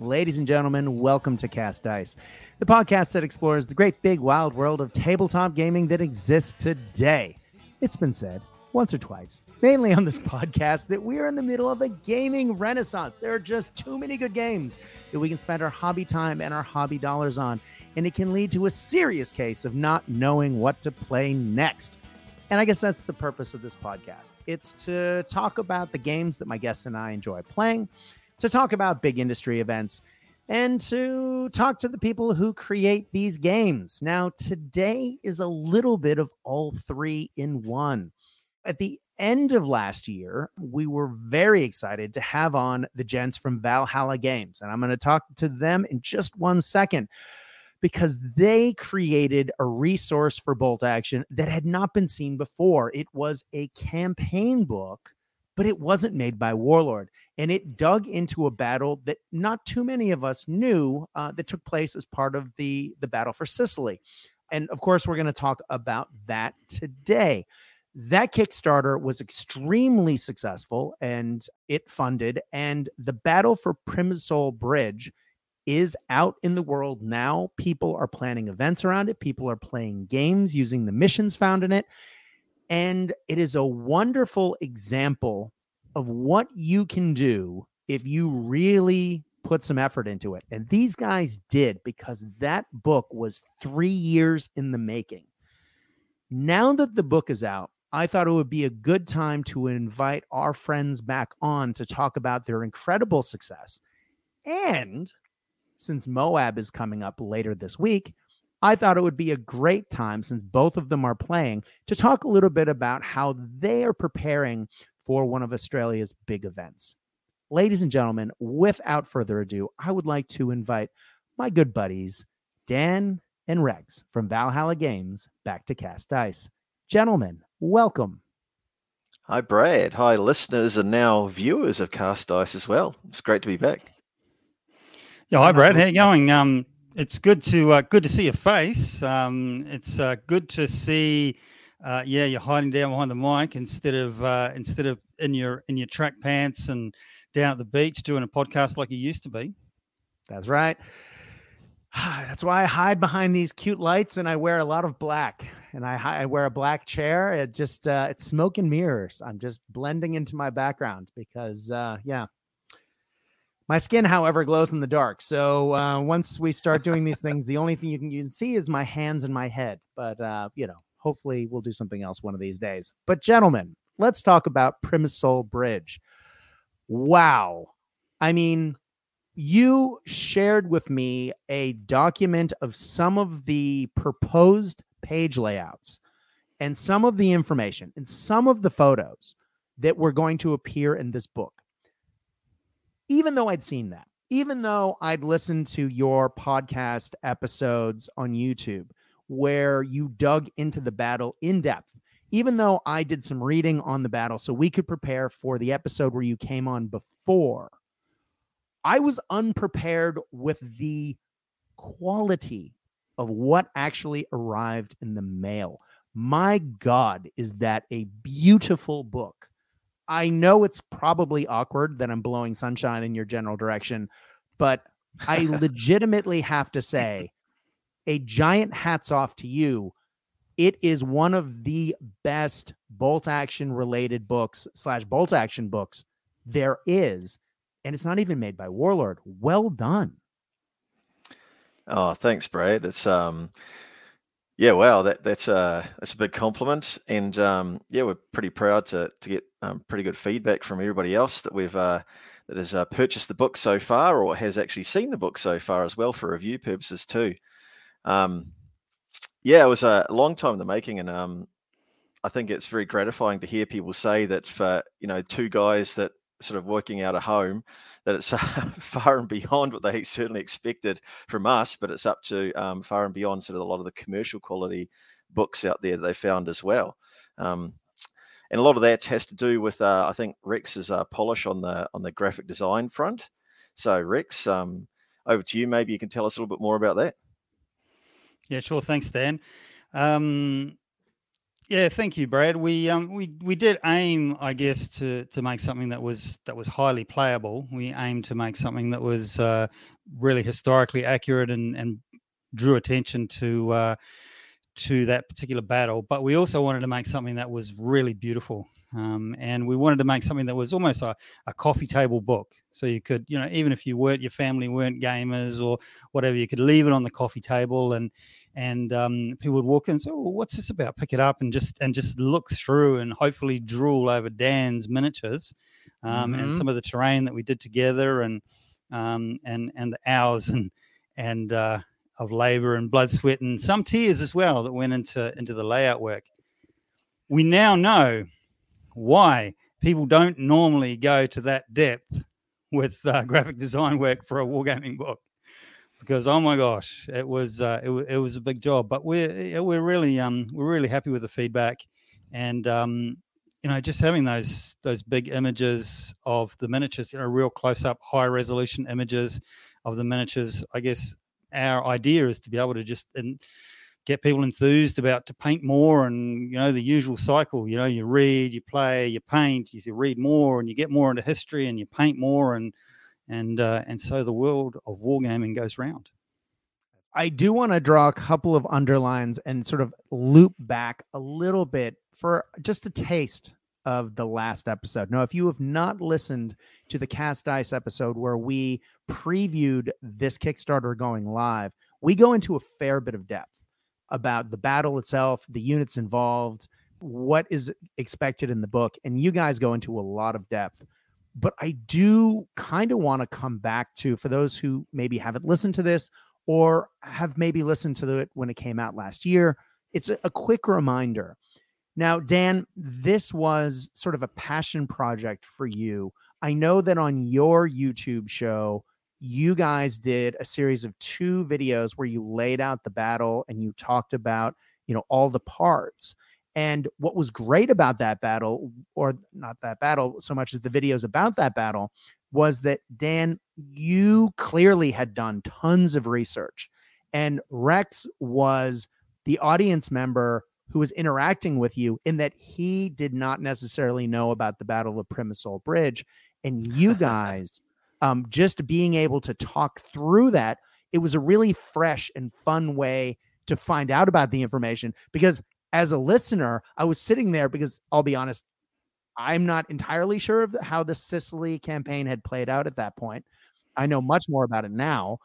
Ladies and gentlemen, welcome to Cast Dice, the podcast that explores the great big wild world of tabletop gaming that exists today. It's been said once or twice, mainly on this podcast, that we're in the middle of a gaming renaissance. There are just too many good games that we can spend our hobby time and our hobby dollars on, and it can lead to a serious case of not knowing what to play next. And I guess that's the purpose of this podcast. It's to talk about the games that my guests and I enjoy playing, to talk about big industry events, and to talk to the people who create these games. Now, today is a little bit of all three in one. At the end of last year, we were very excited to have on the gents from Valhalla Games, and I'm going to talk to them in just one second, because they created a resource for Bolt Action that had not been seen before. It was a campaign book, but it wasn't made by Warlord. And it dug into a battle that not too many of us knew that took place as part of the Battle for Sicily. And of course, we're going to talk about that today. That Kickstarter was extremely successful and it funded. And the Battle for Primosole Bridge is out in the world now. People are planning events around it. People are playing games using the missions found in it. And it is a wonderful example of what you can do if you really put some effort into it. And these guys did, because that book was 3 years in the making. Now that the book is out, I thought it would be a good time to invite our friends back on to talk about their incredible success. And since Moab is coming up later this week, I thought it would be a great time, since both of them are playing, to talk a little bit about how they are preparing for one of Australia's big events. Ladies and gentlemen, without further ado, I would like to invite my good buddies, Dan and Rex from Valhalla Games, back to Cast Dice. Gentlemen, welcome. Hi, Brad. Hi, listeners and now viewers of Cast Dice as well. It's great to be back. Yeah, hi, Brad. How you going? It's good to see your face. It's good to see. You're hiding down behind the mic instead of in your track pants and down at the beach doing a podcast like you used to be. That's right. That's why I hide behind these cute lights, and I wear a lot of black. And I wear a black chair. It just it's smoke and mirrors. I'm just blending into my background because my skin, however, glows in the dark. So once we start doing these things, the only thing you can see is my hands and my head. But, hopefully we'll do something else one of these days. But, gentlemen, let's talk about Primosole Bridge. Wow. I mean, you shared with me a document of some of the proposed page layouts and some of the information and some of the photos that were going to appear in this book. Even though I'd seen that, even though I'd listened to your podcast episodes on YouTube where you dug into the battle in depth, even though I did some reading on the battle so we could prepare for the episode where you came on before, I was unprepared with the quality of what actually arrived in the mail. My God, is that a beautiful book. I know it's probably awkward that I'm blowing sunshine in your general direction, but I legitimately have to say a giant hats off to you. It is one of the best Bolt Action related books / Bolt Action books there is. And it's not even made by Warlord. Well done. Oh, thanks, Brad. It's, wow, that's a big compliment, and we're pretty proud to get pretty good feedback from everybody else that we've that has purchased the book so far, or has actually seen the book so far as well, for review purposes too. It was a long time in the making, and I think it's very gratifying to hear people say that for two guys that sort of working out at home, that it's far and beyond what they certainly expected from us, but it's up to far and beyond sort of a lot of the commercial quality books out there that they found as well. And a lot of that has to do with, I think, Rex's polish on the graphic design front. So Rex, over to you. Maybe you can tell us a little bit more about that. Yeah, sure. Thanks, Dan. Yeah, thank you, Brad. We did aim, I guess, to make something that was highly playable. We aimed to make something that was really historically accurate and drew attention to that particular battle. But we also wanted to make something that was really beautiful, and we wanted to make something that was almost a coffee table book. So you could, even if your family weren't gamers or whatever, you could leave it on the coffee table and people would walk in and say, "Oh, what's this about?" Pick it up and just look through and hopefully drool over Dan's miniatures and some of the terrain that we did together and the hours and of labor and blood, sweat, and some tears as well that went into the layout work. We now know why people don't normally go to that depth with graphic design work for a wargaming book, because oh my gosh, it was a big job. But we're really happy with the feedback, and just having those big images of the miniatures, real close up, high resolution images of the miniatures. I guess our idea is to be able to just get people enthused about to paint more, and the usual cycle. You read, you play, you paint, you read more, and you get more into history, and you paint more, and so the world of wargaming goes round. I do want to draw a couple of underlines and sort of loop back a little bit for just a taste of the last episode. Now, if you have not listened to the Cast Dice episode where we previewed this Kickstarter going live, we go into a fair bit of depth about the battle itself, the units involved, what is expected in the book, and you guys go into a lot of depth. But I do kind of want to come back to, for those who maybe haven't listened to this or have maybe listened to it when it came out last year, it's a quick reminder. Now, Dan, this was sort of a passion project for you. I know that on your YouTube show, you guys did a series of 2 videos where you laid out the battle and you talked about, all the parts. And what was great about that battle, or not that battle so much as the videos about that battle, was that, Dan, you clearly had done tons of research. And Rex was the audience member who was interacting with you in that he did not necessarily know about the Battle of Primosole Bridge. And you guys... just being able to talk through that, it was a really fresh and fun way to find out about the information, because as a listener, I was sitting there because, I'll be honest, I'm not entirely sure of how the Sicily campaign had played out at that point. I know much more about it now,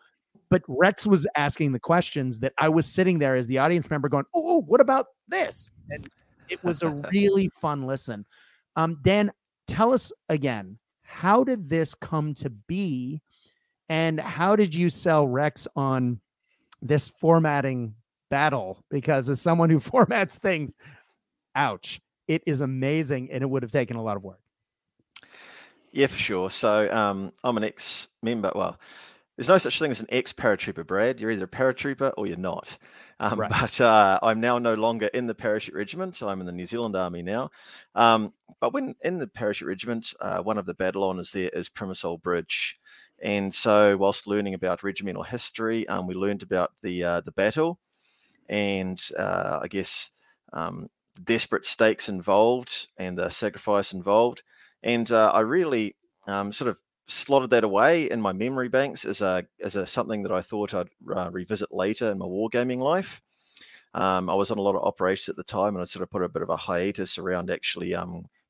but Rex was asking the questions that I was sitting there as the audience member going, oh, what about this? And it was a really fun listen. Dan, tell us again, how did this come to be, and how did you sell Rex on this formatting battle? Because as someone who formats things, ouch, it is amazing, and it would have taken a lot of work. Yeah, for sure. So I'm an ex-member. Well, there's no such thing as an ex-paratrooper, Brad. You're either a paratrooper or you're not. Right. But I'm now no longer in the Parachute Regiment. So I'm in the New Zealand Army now. But when in the Parachute Regiment, one of the battle honours there is Primosole Bridge. And so whilst learning about regimental history, we learned about the battle and I guess desperate stakes involved and the sacrifice involved. And I really sort of slotted that away in my memory banks as a something that I thought I'd revisit later in my wargaming life. I was on a lot of operations at the time, and I sort of put a bit of a hiatus around actually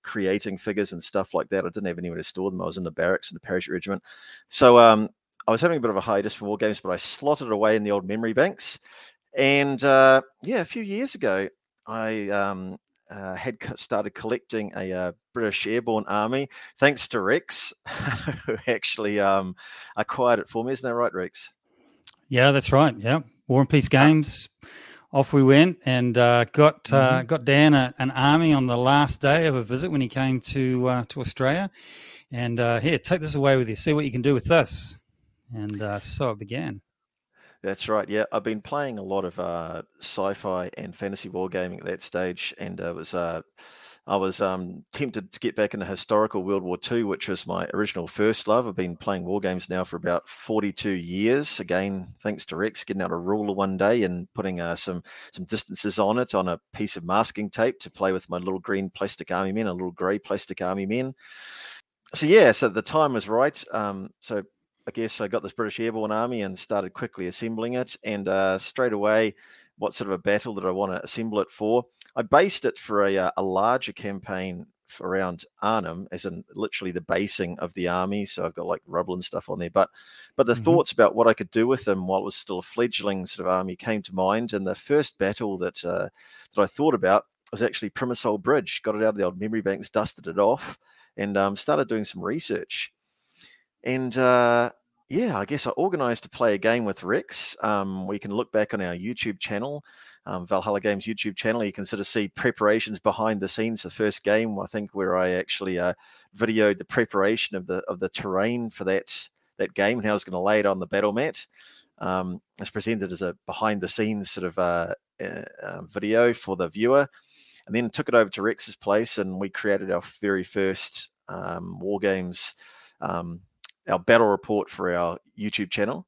creating figures and stuff like that. I didn't have anywhere to store them. I was in the barracks in the Parachute Regiment. So I was having a bit of a hiatus from wargames, but I slotted it away in the old memory banks. And a few years ago, I had started collecting a British Airborne Army, thanks to Rex, who actually acquired it for me. Isn't that right, Rex? Yeah, that's right. Yeah, War and Peace Games. Off we went and got Dan an army on the last day of a visit when he came to Australia. And here, take this away with you. See what you can do with this. And so it began. That's right. Yeah, I've been playing a lot of sci-fi and fantasy wargaming at that stage, and it was I was tempted to get back into historical World War II, which was my original first love. I've been playing war games now for about 42 years. Again, thanks to Rex getting out a ruler one day and putting some distances on it on a piece of masking tape to play with my little green plastic army men, a little grey plastic army men. So yeah, so the time was right. So I guess I got this British Airborne Army and started quickly assembling it. And straight away, what sort of a battle that I want to assemble it for. I based it for a larger campaign around Arnhem, as in literally the basing of the army. So I've got like rubble and stuff on there. But the thoughts about what I could do with them while it was still a fledgling sort of army came to mind. And the first battle that I thought about was actually Primosole Bridge. Got it out of the old memory banks, dusted it off, and started doing some research. And I guess I organized to play a game with Rex. We can look back on our YouTube channel, Valhalla Games YouTube channel. You can sort of see preparations behind the scenes. The first game, I think, where I actually videoed the preparation of the terrain for that game and how I was going to lay it on the battle mat. It's presented as a behind the scenes sort of video for the viewer, and then took it over to Rex's place and we created our very first war games. Our battle report for our YouTube channel.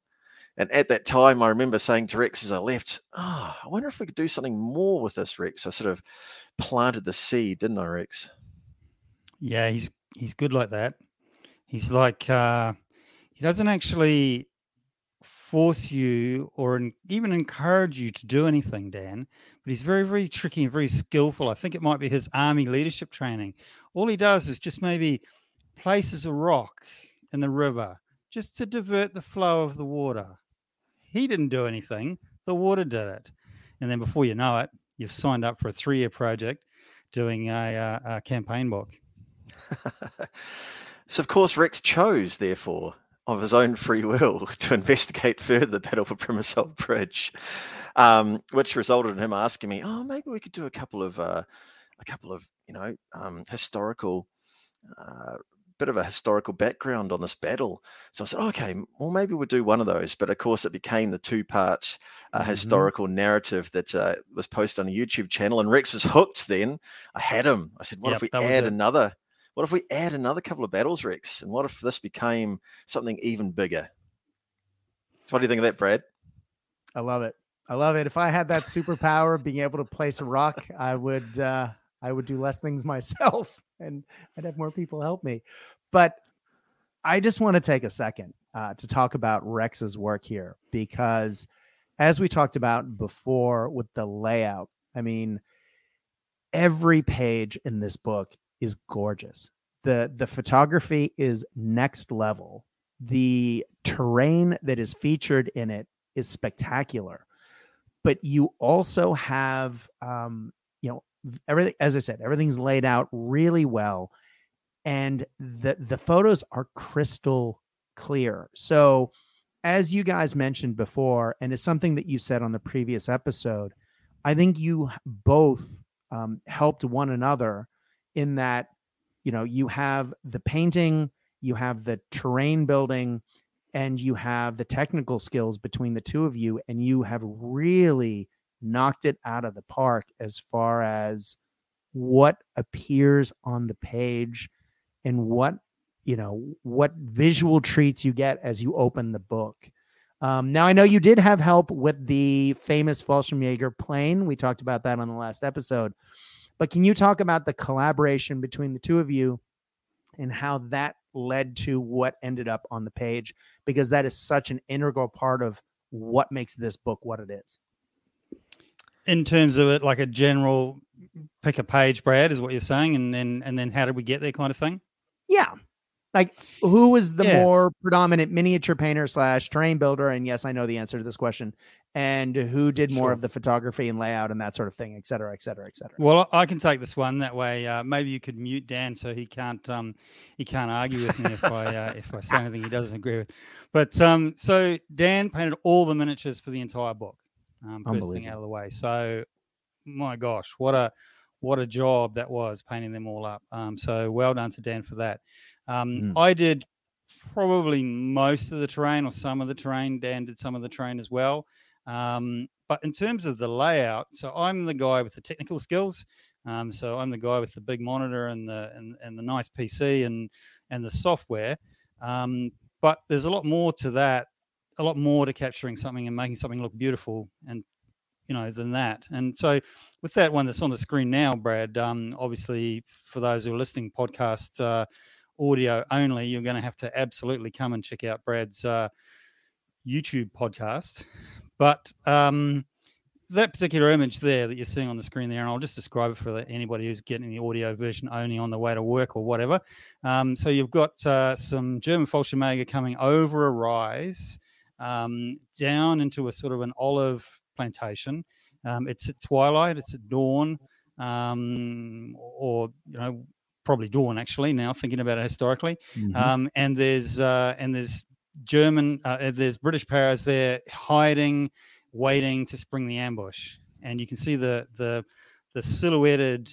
And at that time, I remember saying to Rex as I left, I wonder if we could do something more with this, Rex. I sort of planted the seed, didn't I, Rex? Yeah, he's good like that. He's like, he doesn't actually force you or even encourage you to do anything, Dan, but he's very, very tricky and very skillful. I think it might be his army leadership training. All he does is just maybe places a rock in the river just to divert the flow of the water. He didn't do anything. The water did it. And then before you know it, you've signed up for a 3-year project doing a campaign book. So, of course, Rex chose, therefore, of his own free will to investigate further the Battle for Primosole Bridge, which resulted in him asking me, maybe we could do a couple of historical bit of a historical background on this battle. So I said, okay, well, maybe we'll do one of those. But of course, it became the two-part historical narrative that was posted on a YouTube channel. And Rex was hooked then. I had him. I said, what if we add another couple of battles, Rex? And what if this became something even bigger? So what do you think of that, Brad? I love it. I love it. If I had that superpower of being able to place a rock, I would do less things myself. And I'd have more people help me. But I just want to take a second to talk about Rex's work here, because as we talked about before with the layout, I mean, every page in this book is gorgeous. The photography is next level. The terrain that is featured in it is spectacular. But you also have, everything, as I said, everything's laid out really well, and the photos are crystal clear. So, as you guys mentioned before, and it's something that you said on the previous episode, I think you both helped one another in that, you have the painting, you have the terrain building, and you have the technical skills between the two of you, and you have really knocked it out of the park as far as what appears on the page and what visual treats you get as you open the book. Now, I know you did have help with the famous Fallschirmjäger plane. We talked about that on the last episode. But can you talk about the collaboration between the two of you and how that led to what ended up on the page? Because that is such an integral part of what makes this book what it is. In terms of it, like a general pick a page, Brad, is what you're saying, and then how did we get there kind of thing? Yeah. Like, who was the more predominant miniature painter / terrain builder? And yes, I know the answer to this question. And who did more of the photography and layout and that sort of thing, et cetera, et cetera, et cetera. Well, I can take this one that way. Maybe you could mute Dan so he can't argue with me if I say anything he doesn't agree with. But so Dan painted all the miniatures for the entire book. First thing out of the way. So, my gosh, what a job that was, painting them all up. So well done to Dan for that. I did probably most of the terrain or some of the terrain. Dan did some of the terrain as well. But in terms of the layout, so I'm the guy with the technical skills. So I'm the guy with the big monitor and the nice PC and the software. But there's a lot more to that, a lot more to capturing something and making something look beautiful and, you know, than that. And so with that one that's on the screen now, Brad, obviously for those who are listening podcast audio only, you're going to have to absolutely come and check out Brad's YouTube podcast. But that particular image there that you're seeing on the screen there, and I'll just describe it for anybody who's getting the audio version only on the way to work or whatever. So you've got some German Fallschirmjäger coming over a rise down into a sort of an olive plantation. It's at twilight, it's at dawn, or, you know, probably dawn actually now thinking about it historically. Mm-hmm. And there's British paras there hiding, waiting to spring the ambush. And you can see the silhouetted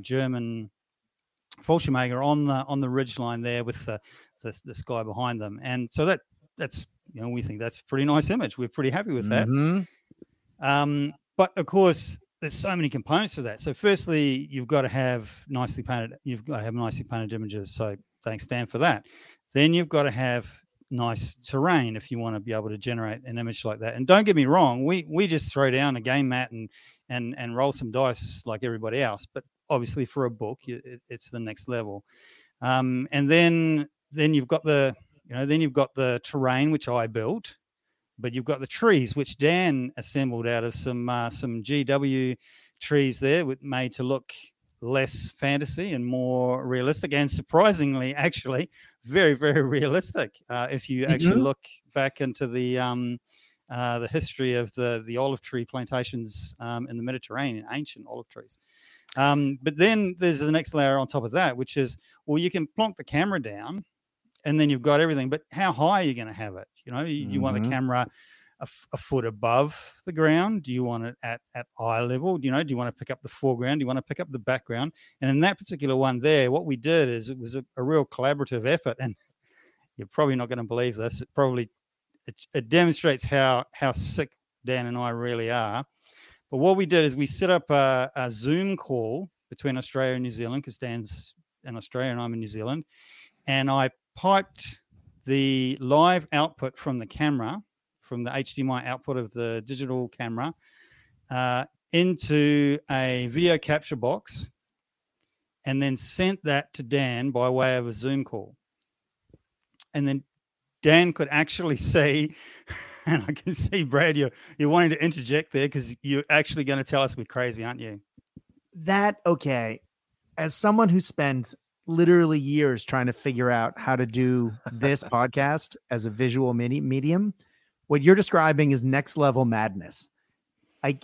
German Fallschirmjäger on the ridgeline there with the sky behind them. And so that's, you know, we think that's a pretty nice image. We're pretty happy with that. Mm-hmm. But of course, there's so many components to that. So firstly, you've got to have nicely painted images. So thanks, Dan, for that. Then you've got to have nice terrain if you want to be able to generate an image like that. And don't get me wrong, we just throw down a game mat and roll some dice like everybody else. But obviously for a book, it's the next level. And then you've got the terrain, which I built, but you've got the trees, which Dan assembled out of some GW trees there, made to look less fantasy and more realistic, and surprisingly, actually, very, very realistic. If you actually look back into the history of the olive tree plantations in the Mediterranean, ancient olive trees. But then there's the next layer on top of that, which is, well, you can plonk the camera down, and then you've got everything. But how high are you going to have it? You know, you want the camera a foot above the ground? Do you want it at eye level? You know, do you want to pick up the foreground? Do you want to pick up the background? And in that particular one there, what we did is it was a real collaborative effort. And you're probably not going to believe this. It demonstrates how sick Dan and I really are. But what we did is we set up a Zoom call between Australia and New Zealand, because Dan's in Australia and I'm in New Zealand. And I piped the live output from the camera, from the HDMI output of the digital camera, into a video capture box, and then sent that to Dan by way of a Zoom call. And then Dan could actually see, and I can see, Brad, you're wanting to interject there because you're actually going to tell us we're crazy, aren't you? That, okay. As someone who spends literally years trying to figure out how to do this podcast as a visual medium, what you're describing is next level madness. I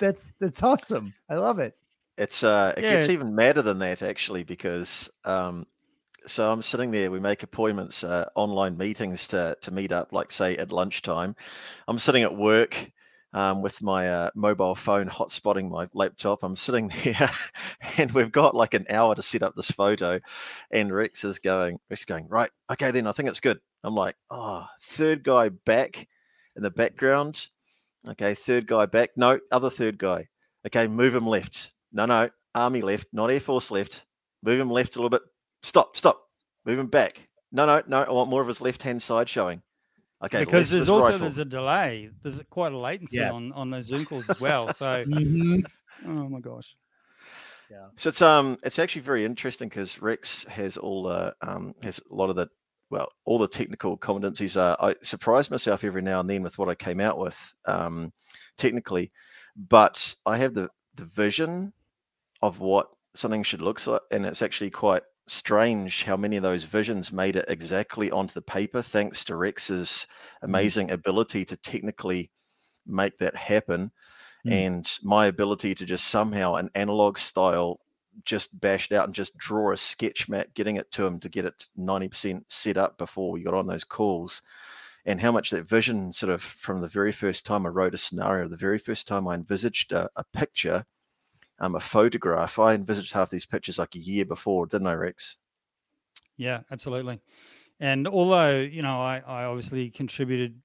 that's awesome. I love it. It's Gets even madder than that actually, because so I'm sitting there. We make appointments, online meetings to meet up, like say at lunchtime. I'm sitting at work with my mobile phone hotspotting my laptop. I'm sitting there, and we've got like an hour to set up this photo, and Rex is going right. Okay, then I think it's good. I'm like, third guy back in the background. Okay, third guy back. No, other third guy. Okay, move him left. No, Army left, not Air Force left. Move him left a little bit. Stop. Move him back. No, I want more of his left-hand side showing. Okay, because there's a delay. There's quite a latency on those Zoom calls as well. So, Oh my gosh. Yeah. So it's actually very interesting because Rex has all the technical competencies are. I surprise myself every now and then with what I came out with technically, but I have the vision of what something should look like, and it's actually quite strange how many of those visions made it exactly onto the paper, thanks to Rex's amazing ability to technically make that happen, and my ability to just somehow an analog style just bashed out and just draw a sketch map, getting it to him to get it 90% set up before we got on those calls, and how much that vision sort of from the very first time I wrote a scenario, the very first time I envisaged a picture, a photograph. I envisaged half these pictures like a year before, didn't I, Rex? Yeah, absolutely. And although, you know, I obviously contributed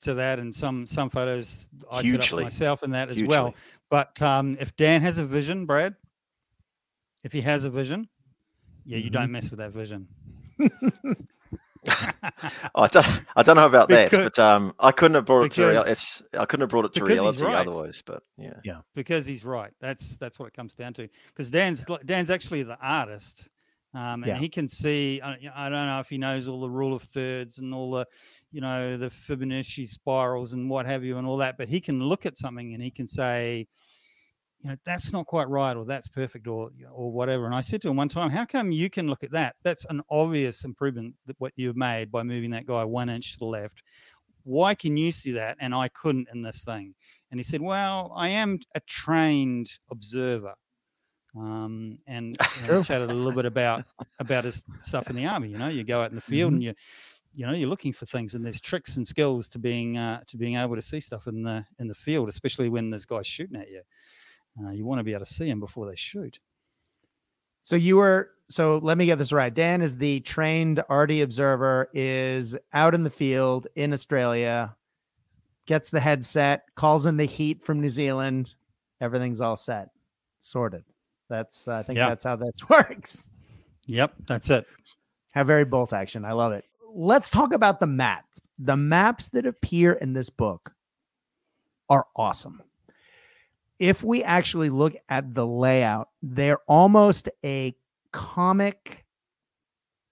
to that, and some photos I set up myself in that as well. But if Dan has a vision, Brad, if he has a vision, yeah, you don't mess with that vision. I don't know about that, but I couldn't have brought it to reality. Otherwise, but yeah, because he's right. That's what it comes down to. Because Dan's actually the artist, and he can see. I don't know if he knows all the rule of thirds and all the, the Fibonacci spirals and what have you and all that, but he can look at something and he can say, that's not quite right, or that's perfect, or whatever. And I said to him one time, how come you can look at that? That's an obvious improvement that what you've made by moving that guy 1 inch to the left. Why can you see that? And I couldn't in this thing. And he said, well, I am a trained observer. And we chatted a little bit about his stuff in the army. You go out in the field and you're looking for things, and there's tricks and skills to being able to see stuff in the field, especially when there's guys shooting at you. You want to be able to see them before they shoot. So let me get this right. Dan is the trained arty observer, is out in the field in Australia, gets the headset, calls in the heat from New Zealand. Everything's all set, sorted. That's how that works. Yep, that's it. How very Bolt Action. I love it. Let's talk about the maps. The maps that appear in this book are awesome. If we actually look at the layout, they're almost a comic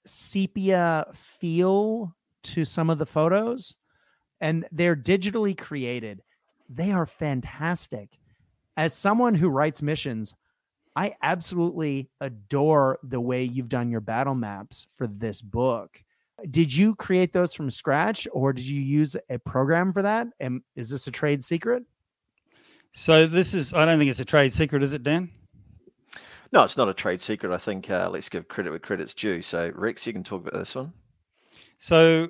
sepia feel to some of the photos, and they're digitally created. They are fantastic. As someone who writes missions, I absolutely adore the way you've done your battle maps for this book. Did you create those from scratch, or did you use a program for that? And is this a trade secret? So I don't think it's a trade secret, is it, Dan? No, it's not a trade secret. I think let's give credit where credit's due. So, Rex, you can talk about this one. So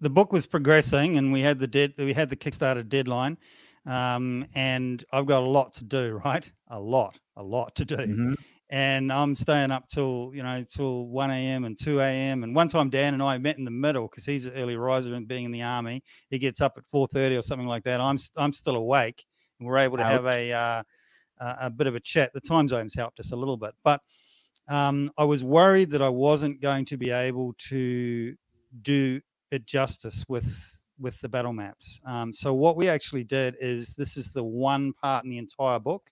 the book was progressing, and we had the Kickstarter deadline, and I've got a lot to do, right? A lot to do. Mm-hmm. And I'm staying up till 1 a.m. and 2 a.m. And one time Dan and I met in the middle because he's an early riser and being in the army. He gets up at 4:30 or something like that. I'm still awake. We're able to have a bit of a chat. The time zones helped us a little bit. But I was worried that I wasn't going to be able to do it justice with the battle maps. So what we actually did is, this is the one part in the entire book.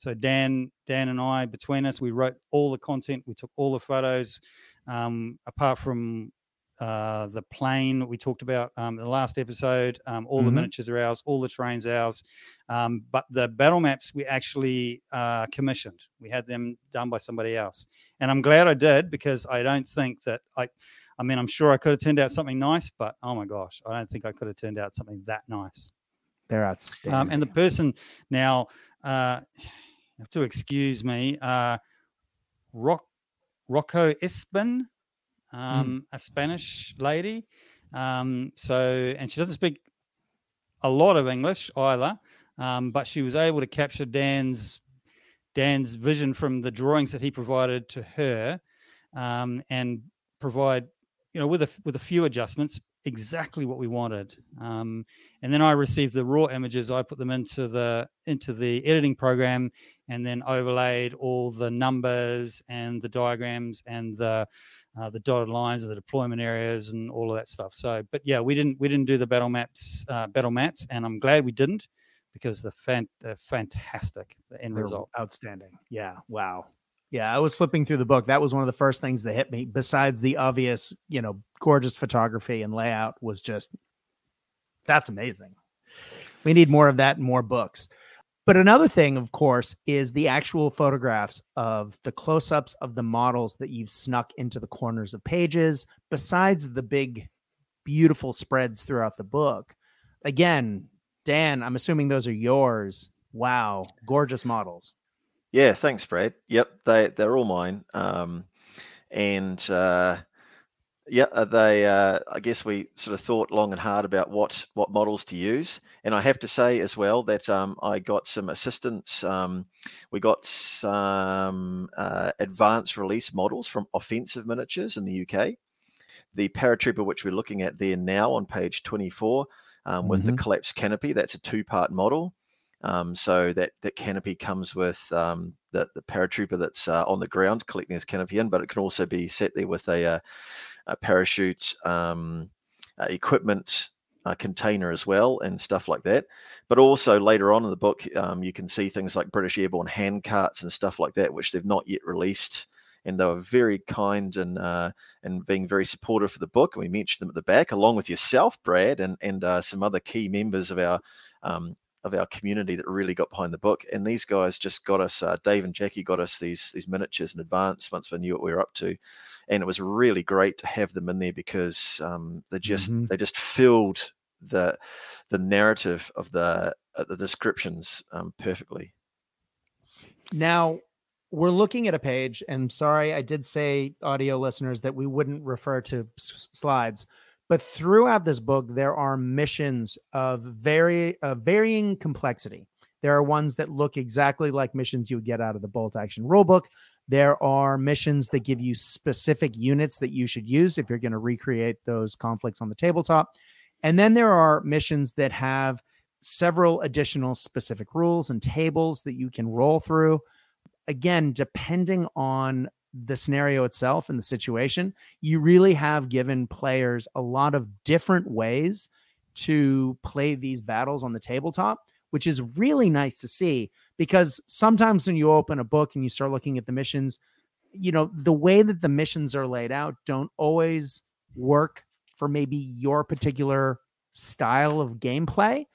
So Dan and I, between us, we wrote all the content. We took all the photos, apart from the plane we talked about in the last episode. All the miniatures are ours, all the terrain's ours, but the battle maps we actually commissioned. We had them done by somebody else, and I'm glad I did, because I don't think that I mean I'm sure I could have turned out something nice, but oh my gosh, I don't think I could have turned out something that nice. They're outstanding. And the person now, you have to excuse me, Rocco Espin, a Spanish lady, and she doesn't speak a lot of English either, but she was able to capture Dan's vision from the drawings that he provided to her, and provide, with a few adjustments, exactly what we wanted. And then I received the raw images. I put them into the editing program, and then overlaid all the numbers and the diagrams and the dotted lines of the deployment areas and all of that stuff. So, but yeah, we didn't do the battle mats, and I'm glad we didn't, because they're fantastic. The end result, outstanding. Yeah, wow. Yeah, I was flipping through the book. That was one of the first things that hit me. Besides the obvious, gorgeous photography and layout, was just, that's amazing. We need more of that in more books. But another thing, of course, is the actual photographs of the close-ups of the models that you've snuck into the corners of pages, besides the big, beautiful spreads throughout the book. Again, Dan, I'm assuming those are yours. Wow, gorgeous models. Yeah, thanks, Brad. Yep, they're all mine. I guess we sort of thought long and hard about what models to use. And I have to say as well that I got some assistance. We got some advanced release models from Offensive Miniatures in the UK. The paratrooper, which we're looking at there now on page 24, with the collapsed canopy, that's a two-part model. So that canopy comes with the paratrooper that's on the ground collecting his canopy in, but it can also be set there with a parachute equipment container as well and stuff like that. But also later on in the book, you can see things like British Airborne hand carts and stuff like that, which they've not yet released. And they were very kind and being very supportive for the book. We mentioned them at the back, along with yourself, Brad, and some other key members of our community that really got behind the book. And these guys just got us, Dave and Jackie got us these miniatures in advance once we knew what we were up to. And it was really great to have them in there because they just filled the narrative of the descriptions perfectly. Now, we're looking at a page, and sorry, I did say, audio listeners, that we wouldn't refer to slides. But throughout this book, there are missions of varying complexity. There are ones that look exactly like missions you would get out of the Bolt Action Rulebook. There are missions that give you specific units that you should use if you're going to recreate those conflicts on the tabletop. And then there are missions that have several additional specific rules and tables that you can roll through. Again, depending on the scenario itself and the situation, you really have given players a lot of different ways to play these battles on the tabletop, which is really nice to see, because sometimes when you open a book and you start looking at the missions, you know, the way that the missions are laid out don't always work for maybe your particular style of gameplay.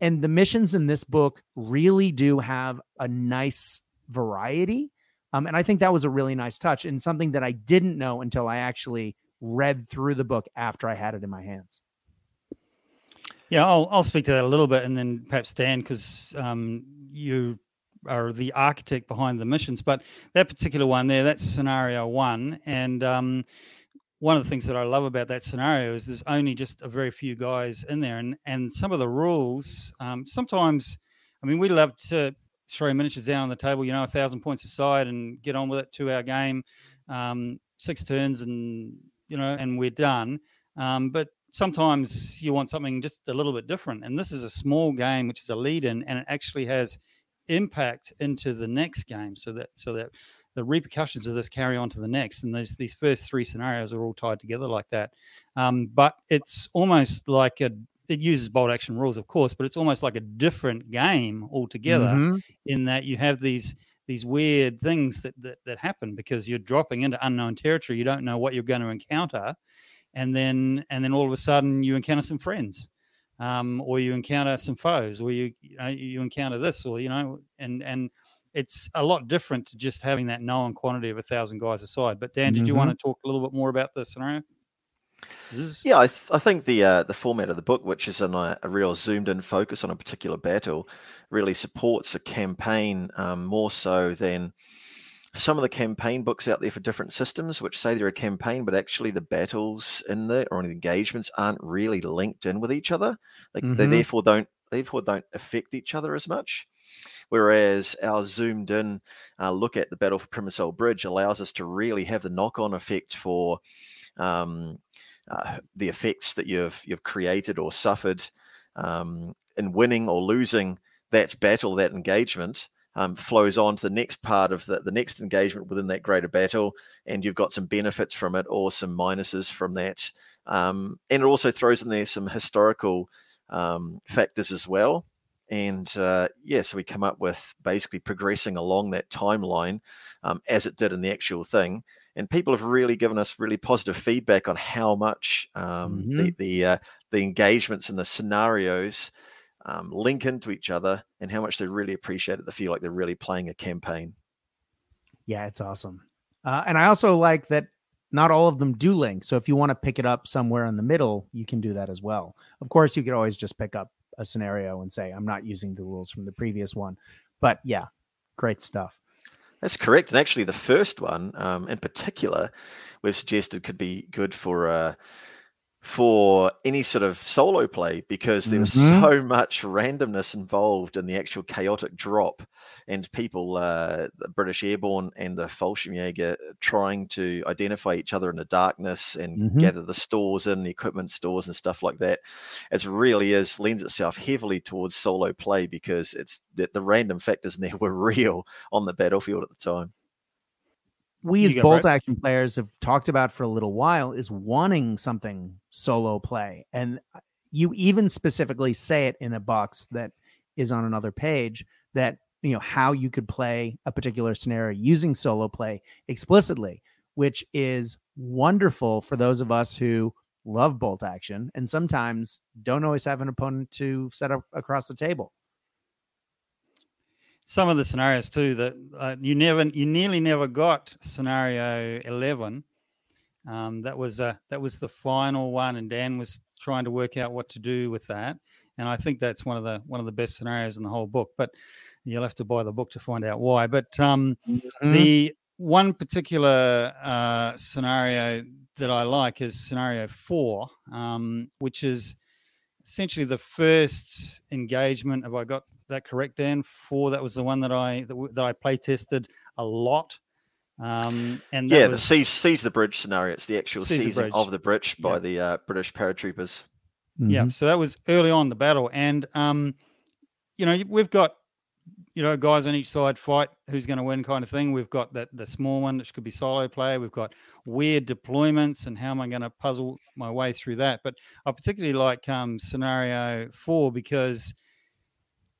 And the missions in this book really do have a nice variety. And I think that was a really nice touch and something that I didn't know until I actually read through the book after I had it in my hands. Yeah, I'll speak to that a little bit, and then perhaps Dan, because you are the architect behind the missions. But that particular one there, that's scenario one. And one of the things that I love about that scenario is there's only just a very few guys in there. And some of the rules, sometimes, I mean, we love to throw miniatures down on the table, you know, 1,000 points aside and get on with it, 2-hour game, 6 turns and, you know, and we're done. But sometimes you want something just a little bit different. And this is a small game, which is a lead-in, and it actually has impact into the next game. So that the repercussions of this carry on to the next. And these first 3 scenarios are all tied together like that. But it's almost like it uses Bolt Action rules, of course, but it's almost like a different game altogether, in that you have these weird things that happen because you're dropping into unknown territory. You don't know what you're going to encounter. And then all of a sudden you encounter some friends, or you encounter some foes, or you encounter this, or, you know, and it's a lot different to just having that known quantity of 1,000 guys aside. But Dan, did you want to talk a little bit more about the scenario? Yeah, I think the format of the book, which is a real zoomed-in focus on a particular battle, really supports a campaign more so than some of the campaign books out there for different systems, which say they're a campaign, but actually the battles in there or the engagements aren't really linked in with each other. They therefore don't affect each other as much. Whereas our zoomed-in look at the Battle for Primosole Bridge allows us to really have the knock-on effect for the effects that you've created or suffered in winning or losing that battle, that engagement, flows on to the next part of the next engagement within that greater battle, and you've got some benefits from it or some minuses from that. And it also throws in there some historical factors as well. And so we come up with basically progressing along that timeline as it did in the actual thing. And people have really given us really positive feedback on how much the engagements and the scenarios link into each other, and how much they really appreciate it. They feel like they're really playing a campaign. Yeah, it's awesome. And I also like that not all of them do link. So if you want to pick it up somewhere in the middle, you can do that as well. Of course, you could always just pick up a scenario and say, I'm not using the rules from the previous one. But yeah, great stuff. That's correct. And actually the first one in particular we've suggested could be good for any sort of solo play because there was so much randomness involved in the actual chaotic drop and people, the British Airborne and the Fallschirmjäger trying to identify each other in the darkness and gather the stores in, the equipment stores and stuff like that. It really is, lends itself heavily towards solo play because it's the random factors in there were real on the battlefield at the time. We as Bolt Action players have talked about for a little while is wanting something solo play. And you even specifically say it in a box that is on another page that, you know, how you could play a particular scenario using solo play explicitly, which is wonderful for those of us who love Bolt Action and sometimes don't always have an opponent to set up across the table. Some of the scenarios too that you nearly never got scenario 11. That was the final one, and Dan was trying to work out what to do with that. And I think that's one of the best scenarios in the whole book. But you'll have to buy the book to find out why. But the one particular scenario that I like is scenario 4, which is essentially the first engagement. Have I got that correct, Dan? 4, that was the one that I play tested a lot. And that was the seize the bridge scenario. It's the actual seizing of the bridge by the British paratroopers. Yeah, so that was early on in the battle. And, we've got, guys on each side fight, who's going to win kind of thing. We've got the small one, which could be solo play. We've got weird deployments and how am I going to puzzle my way through that. But I particularly like scenario 4 because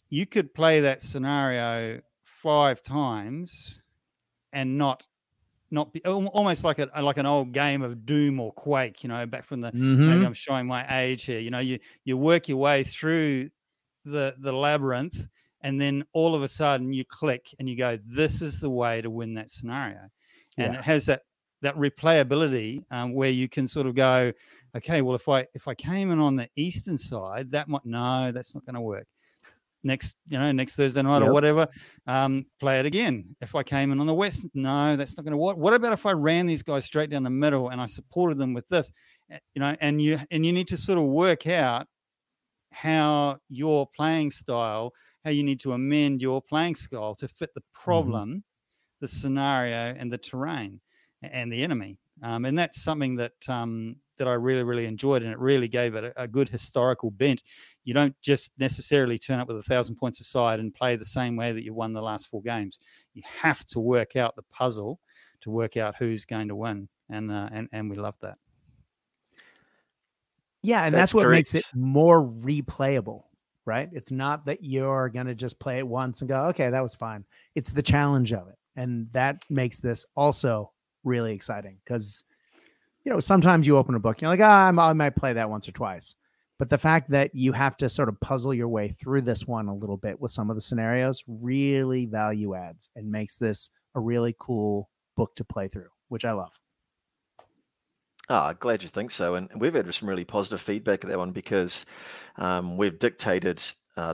you could play that scenario 5 times and not be almost like an old game of Doom or Quake, back from the, maybe I'm showing my age here, you work your way through the labyrinth and then all of a sudden you click and you go, this is the way to win that scenario. And it has that replayability where you can sort of go, okay, well, if I came in on the eastern side, that's not going to work. Next Thursday night or whatever, play it again. If I came in on the west, no, that's not going to work. What about if I ran these guys straight down the middle and I supported them with this, and you need to sort of work out how your playing style, how you need to amend your playing style to fit the problem, the scenario and the terrain and the enemy. And that's something that I really, really enjoyed, and it really gave it a good historical bent. You don't just necessarily turn up with 1,000 points aside and play the same way that you won the last 4 games. You have to work out the puzzle to work out who's going to win, and we love that. Yeah, and that's what makes it more replayable, right? It's not that you're going to just play it once and go, okay, that was fine. It's the challenge of it, and that makes this also really exciting because sometimes you open a book, you're like, I might play that once or twice. But the fact that you have to sort of puzzle your way through this one a little bit with some of the scenarios really value adds and makes this a really cool book to play through, which I love. Glad you think so. And we've had some really positive feedback at that one because we've dictated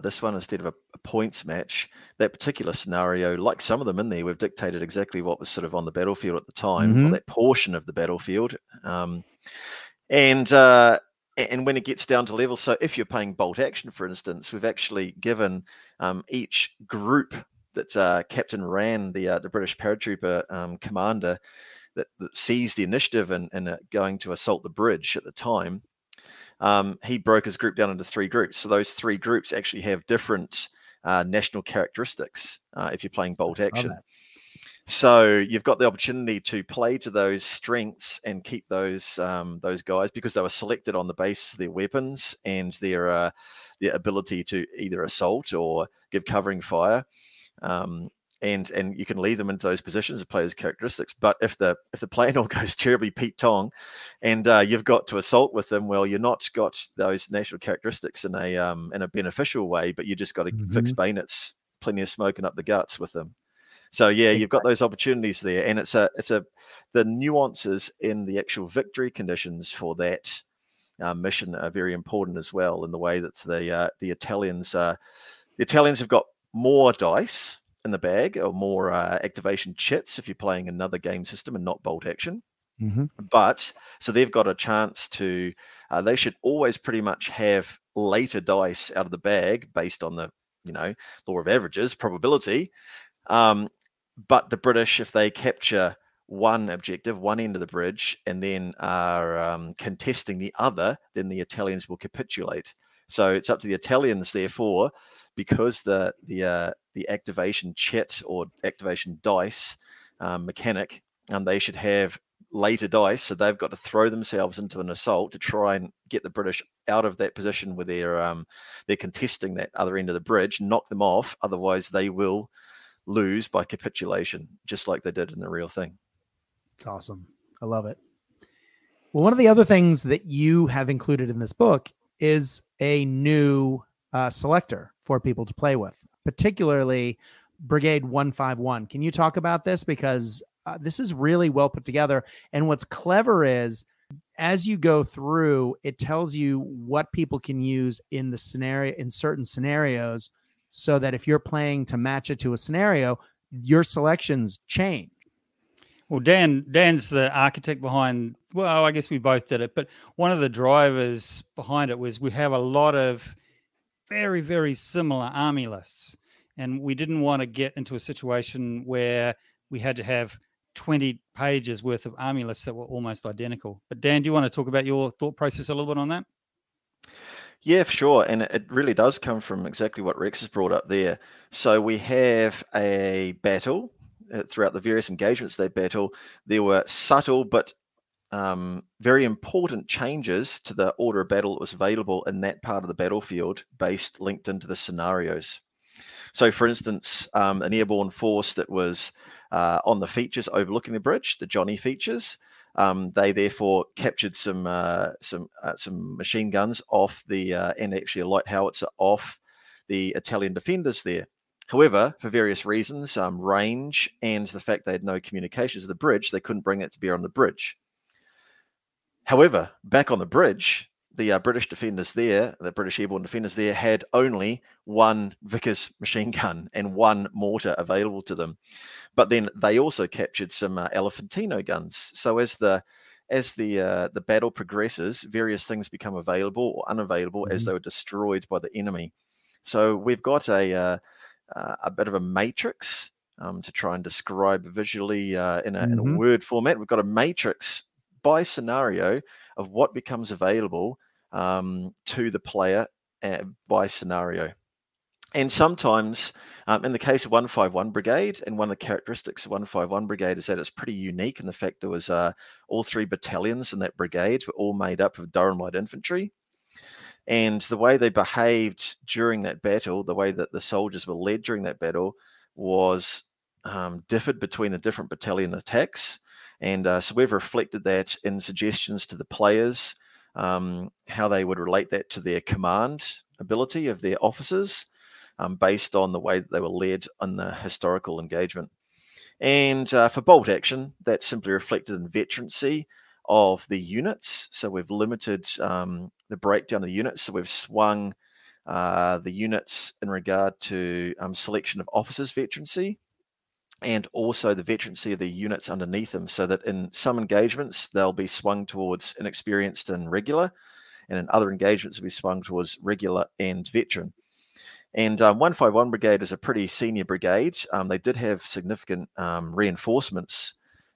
this one instead of a points match. That particular scenario, like some of them in there, we've dictated exactly what was sort of on the battlefield at the time, or that portion of the battlefield. And when it gets down to level, so if you're paying Bolt Action, for instance, we've actually given each group that Captain Rann, the British paratrooper commander that seized the initiative and going to assault the bridge at the time, he broke his group down into 3 groups. So those 3 groups actually have different national characteristics if you're playing Bolt Action. So you've got the opportunity to play to those strengths and keep those guys because they were selected on the basis of their weapons and their ability to either assault or give covering fire. And you can lead them into those positions of players' characteristics. But if the plan all goes terribly Pete Tong, and you've got to assault with them, well, you're not got those natural characteristics in a beneficial way, but you just got to fix bayonets, plenty of smoking up the guts with them. So yeah, you've got those opportunities there, and it's the nuances in the actual victory conditions for that mission are very important as well. In the way that the Italians have got more dice in the bag, or more activation chits if you're playing another game system and not Bolt Action. But so they've got a chance to They should always pretty much have later dice out of the bag based on the, you know, law of averages, probability. But the British, if they capture one objective, one end of the bridge, and then are contesting the other, then the Italians will capitulate. So it's up to the Italians, therefore, because the activation chit or activation dice mechanic, and they should have later dice, so they've got to throw themselves into an assault to try and get the British out of that position where they're contesting that other end of the bridge, knock them off, otherwise they will lose by capitulation, just like they did in the real thing. It's awesome. I love it. Well, one of the other things that you have included in this book is a new selector for people to play with, particularly Brigade 151. Can you talk about this? Because this is really well put together. And what's clever is as you go through, it tells you what people can use in the scenario, in certain scenarios, so that if you're playing to match it to a scenario, your selections change. Well, Dan's the architect behind, well, I guess we both did it, but one of the drivers behind it was we have a lot of very, very similar army lists. And we didn't want to get into a situation where we had to have 20 pages worth of army lists that were almost identical. But Dan, do you want to talk about your thought process a little bit on that? Yeah, for sure. And it really does come from exactly what Rex has brought up there. So we have a battle throughout the various engagements they battle. There were subtle but very important changes to the order of battle that was available in that part of the battlefield based linked into the scenarios. So, for instance, an airborne force that was on the features overlooking the bridge, the Johnny features, they therefore captured some machine guns off the and actually a light howitzer off the Italian defenders there. However, for various reasons, range and the fact they had no communications to the bridge, they couldn't bring that to bear on the bridge. However, back on the bridge, the British defenders there, the British airborne defenders there, had only one Vickers machine gun and one mortar available to them. But then they also captured some Elephantino guns. So as the battle progresses, various things become available or unavailable as they were destroyed by the enemy. So we've got a bit of a matrix to try and describe visually in a word format. We've got a matrix by scenario of what becomes available to the player by scenario. And sometimes, in the case of 151 Brigade, and one of the characteristics of 151 Brigade is that it's pretty unique in the fact there was all three battalions in that brigade were all made up of Durham Light Infantry. And the way they behaved during that battle, the way that the soldiers were led during that battle was differed between the different battalion attacks. And so we've reflected that in suggestions to the players, how they would relate that to their command ability of their officers based on the way that they were led on the historical engagement. And for bolt action, that's simply reflected in veterancy of the units. So we've limited the breakdown of the units. So we've swung the units in regard to selection of officers' veterancy, and also the veterancy of the units underneath them, so that in some engagements, they'll be swung towards inexperienced and regular, and in other engagements, they'll be swung towards regular and veteran. And 151 Brigade is a pretty senior brigade. They did have significant reinforcements,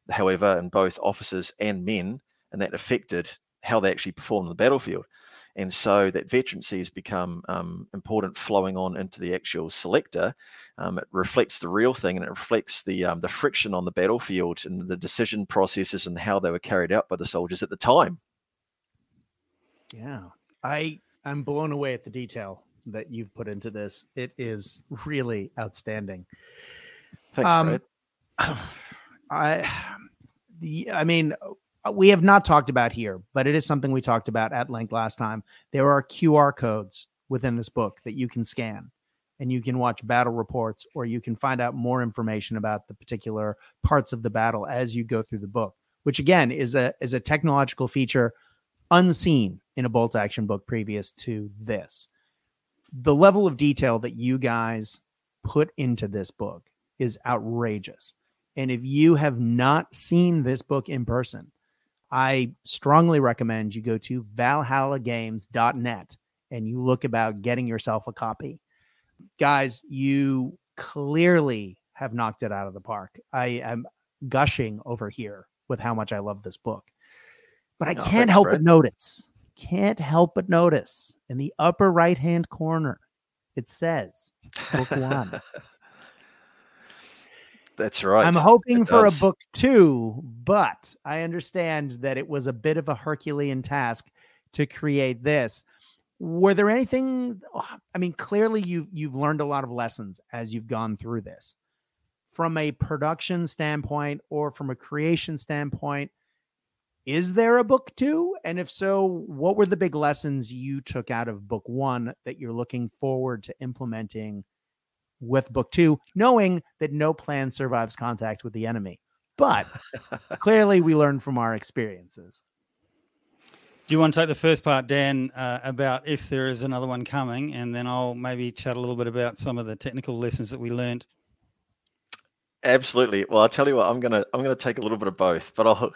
however, in both officers and men, and that affected how they actually performed on the battlefield. And so that veterancy has become important, flowing on into the actual selector. It reflects the real thing, and it reflects the friction on the battlefield and the decision processes and how they were carried out by the soldiers at the time. Yeah, I'm blown away at the detail that you've put into this. It is really outstanding. Thanks, Fred. We have not talked about here, but it is something we talked about at length last time. There are QR codes within this book that you can scan, and you can watch battle reports, or you can find out more information about the particular parts of the battle as you go through the book, which again is a technological feature unseen in a bolt action book previous to this. The level of detail that you guys put into this book is outrageous. And if you have not seen this book in person, I strongly recommend you go to valhallagames.net and you look about getting yourself a copy. Guys, you clearly have knocked it out of the park. I am gushing over here with how much I love this book. But I can't help but notice, in the upper right-hand corner, it says book one. That's right. I'm hoping for a book two, but I understand that it was a bit of a Herculean task to create this. Were there anything, I mean, clearly you've learned a lot of lessons as you've gone through this. From a production standpoint or from a creation standpoint, is there a book two? And if so, what were the big lessons you took out of book one that you're looking forward to implementing with book two, knowing that no plan survives contact with the enemy? But clearly we learn from our experiences. Do you want to take the first part, Dan, about if there is another one coming, and then I'll maybe chat a little bit about some of the technical lessons that we learned? Absolutely. Well, I'll tell you what, I'm gonna take a little bit of both, but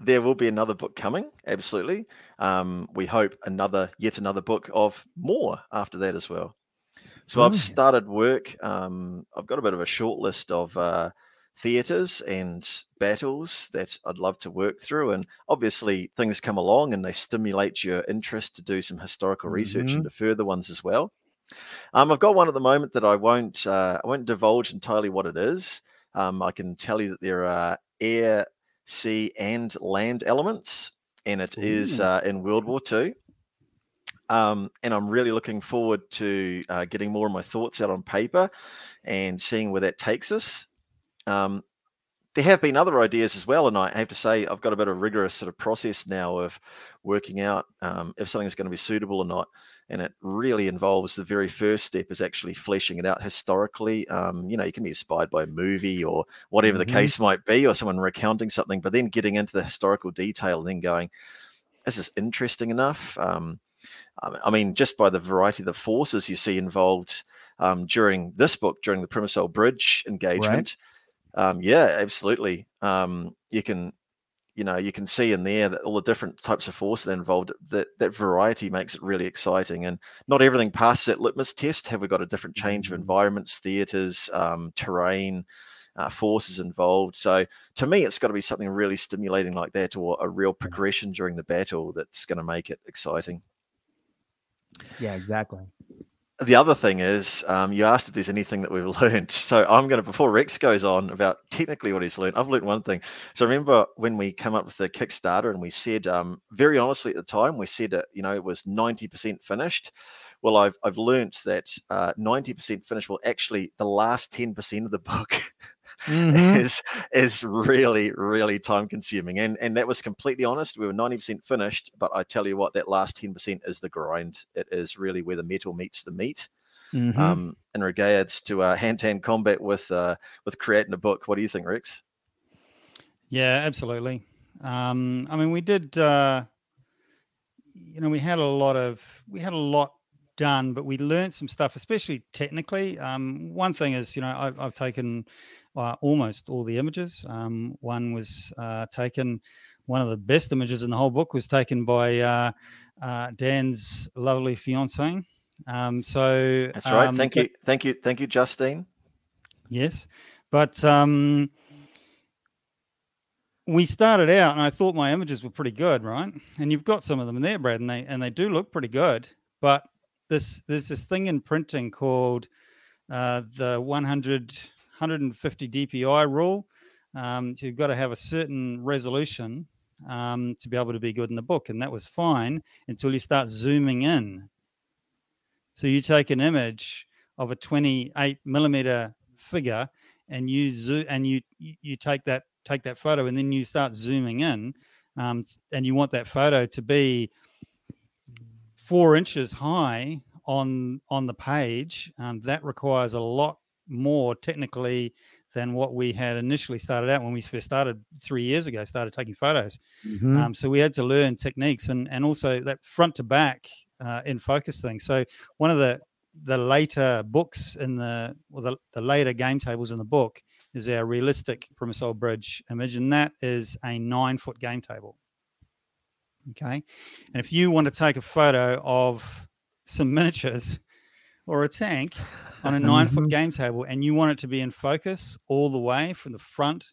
there will be another book coming. Absolutely. We hope yet another book of more after that as well. So I've started work. I've got a bit of a short list of theatres and battles that I'd love to work through. And obviously things come along and they stimulate your interest to do some historical research into further ones as well. I've got one at the moment that I won't divulge entirely what it is. I can tell you that there are air, sea, and land elements, and it is in World War II. And I'm really looking forward to getting more of my thoughts out on paper and seeing where that takes us. There have been other ideas as well, and I have to say I've got a bit of rigorous sort of process now of working out if something's going to be suitable or not. And it really involves the very first step is actually fleshing it out historically. You can be inspired by a movie or whatever the case might be, or someone recounting something, but then getting into the historical detail and then going, this is interesting enough. I mean, just by the variety of the forces you see involved during this book, during the Primosole Bridge engagement. Right. Yeah, absolutely. You can see in there that all the different types of forces involved, that variety makes it really exciting. And not everything passes that litmus test. Have we got a different change of environments, theatres, terrain, forces involved? So to me, it's got to be something really stimulating like that, or a real progression during the battle that's going to make it exciting. Yeah, exactly. The other thing is, you asked if there's anything that we've learned. So I'm going to, before Rex goes on about technically what he's learned, I've learned one thing. So remember when we came up with the Kickstarter and we said, very honestly at the time, we said that, it was 90% finished. Well, I've learned that 90% finished will actually, the last 10% of the book is really, really time consuming. And that was completely honest. We were 90% finished, but I tell you what, that last 10% is the grind. It is really where the metal meets the meat. In regards to hand-to-hand combat with creating a book. What do you think, Rex? Yeah, absolutely. I mean, we did, we had a lot done, but we learned some stuff, especially technically. One thing is, I've taken almost all the images. One was taken, one of the best images in the whole book was taken by Dan's lovely fiancée. So that's right. Thank you, Justine. Yes, but we started out, and I thought my images were pretty good, right? And you've got some of them in there, Brad, and they do look pretty good. But there's this thing in printing called the 150 DPI rule. So you've got to have a certain resolution to be able to be good in the book. And that was fine until you start zooming in. So you take an image of a 28 millimeter figure and you zoom, and you take that photo, and then you start zooming in, and you want that photo to be 4 inches high on the page. That requires a lot more technically than what we had initially started out when we first started 3 years ago, started taking photos. So we had to learn techniques and also that front to back in focus thing. So one of the later books in the later game tables in the book is our realistic Primosole Bridge image, and that is a 9-foot game table. Okay. And if you want to take a photo of some miniatures or a tank on a 9-foot game table and you want it to be in focus all the way from the front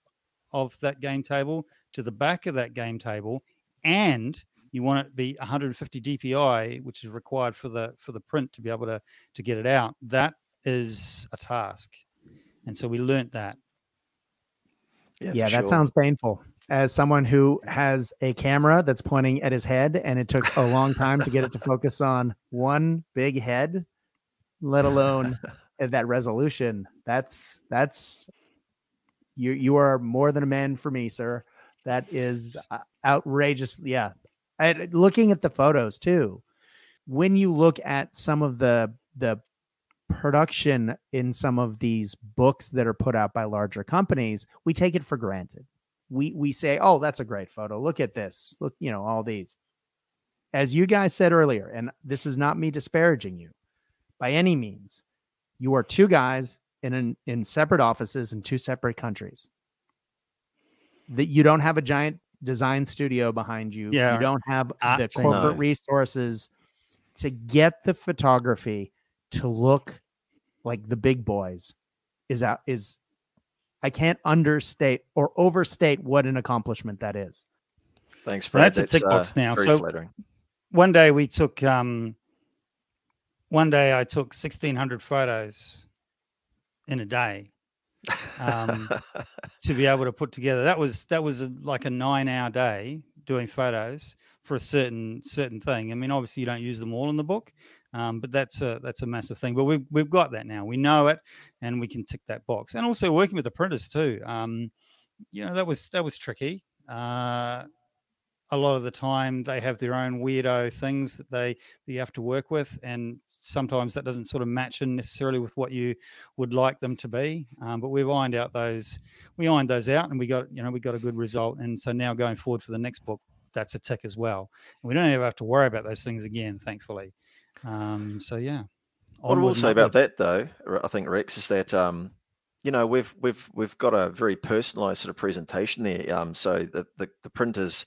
of that game table to the back of that game table, and you want it to be 150 DPI, which is required for the print to be able to get it out, that is a task. And so we learnt that. Yeah, that sounds painful. As someone who has a camera that's pointing at his head and it took a long time to get it to focus on one big head, let alone at that resolution, that's you are more than a man for me, sir. That is outrageous. Yeah. Looking at the photos too, when you look at some of the production in some of these books that are put out by larger companies, we take it for granted. We say, oh, that's a great photo. Look at this. Look, all these. As you guys said earlier, and this is not me disparaging you by any means, you are two guys in separate offices in two separate countries. That you don't have a giant design studio behind you. Yeah. You don't have the corporate resources to get the photography to look like the big boys is I can't understate or overstate what an accomplishment that is. Thanks, Brad. That's a tick box now. So flattering. One day we took, I took 1,600 photos in a day to be able to put together. That was like a 9-hour day doing photos for a certain thing. I mean, obviously you don't use them all in the book, but that's a massive thing. But we've got that now. We know it, and we can tick that box. And also working with the printers too. That was tricky. A lot of the time they have their own weirdo things that that you have to work with, and sometimes that doesn't sort of match in necessarily with what you would like them to be. But we ironed those out, and we got a good result. And so now going forward for the next book, that's a tick as well. And we don't ever have to worry about those things again, thankfully. So yeah. What I will say about that though, I think, Rex, is that we've got a very personalized sort of presentation there. So the printers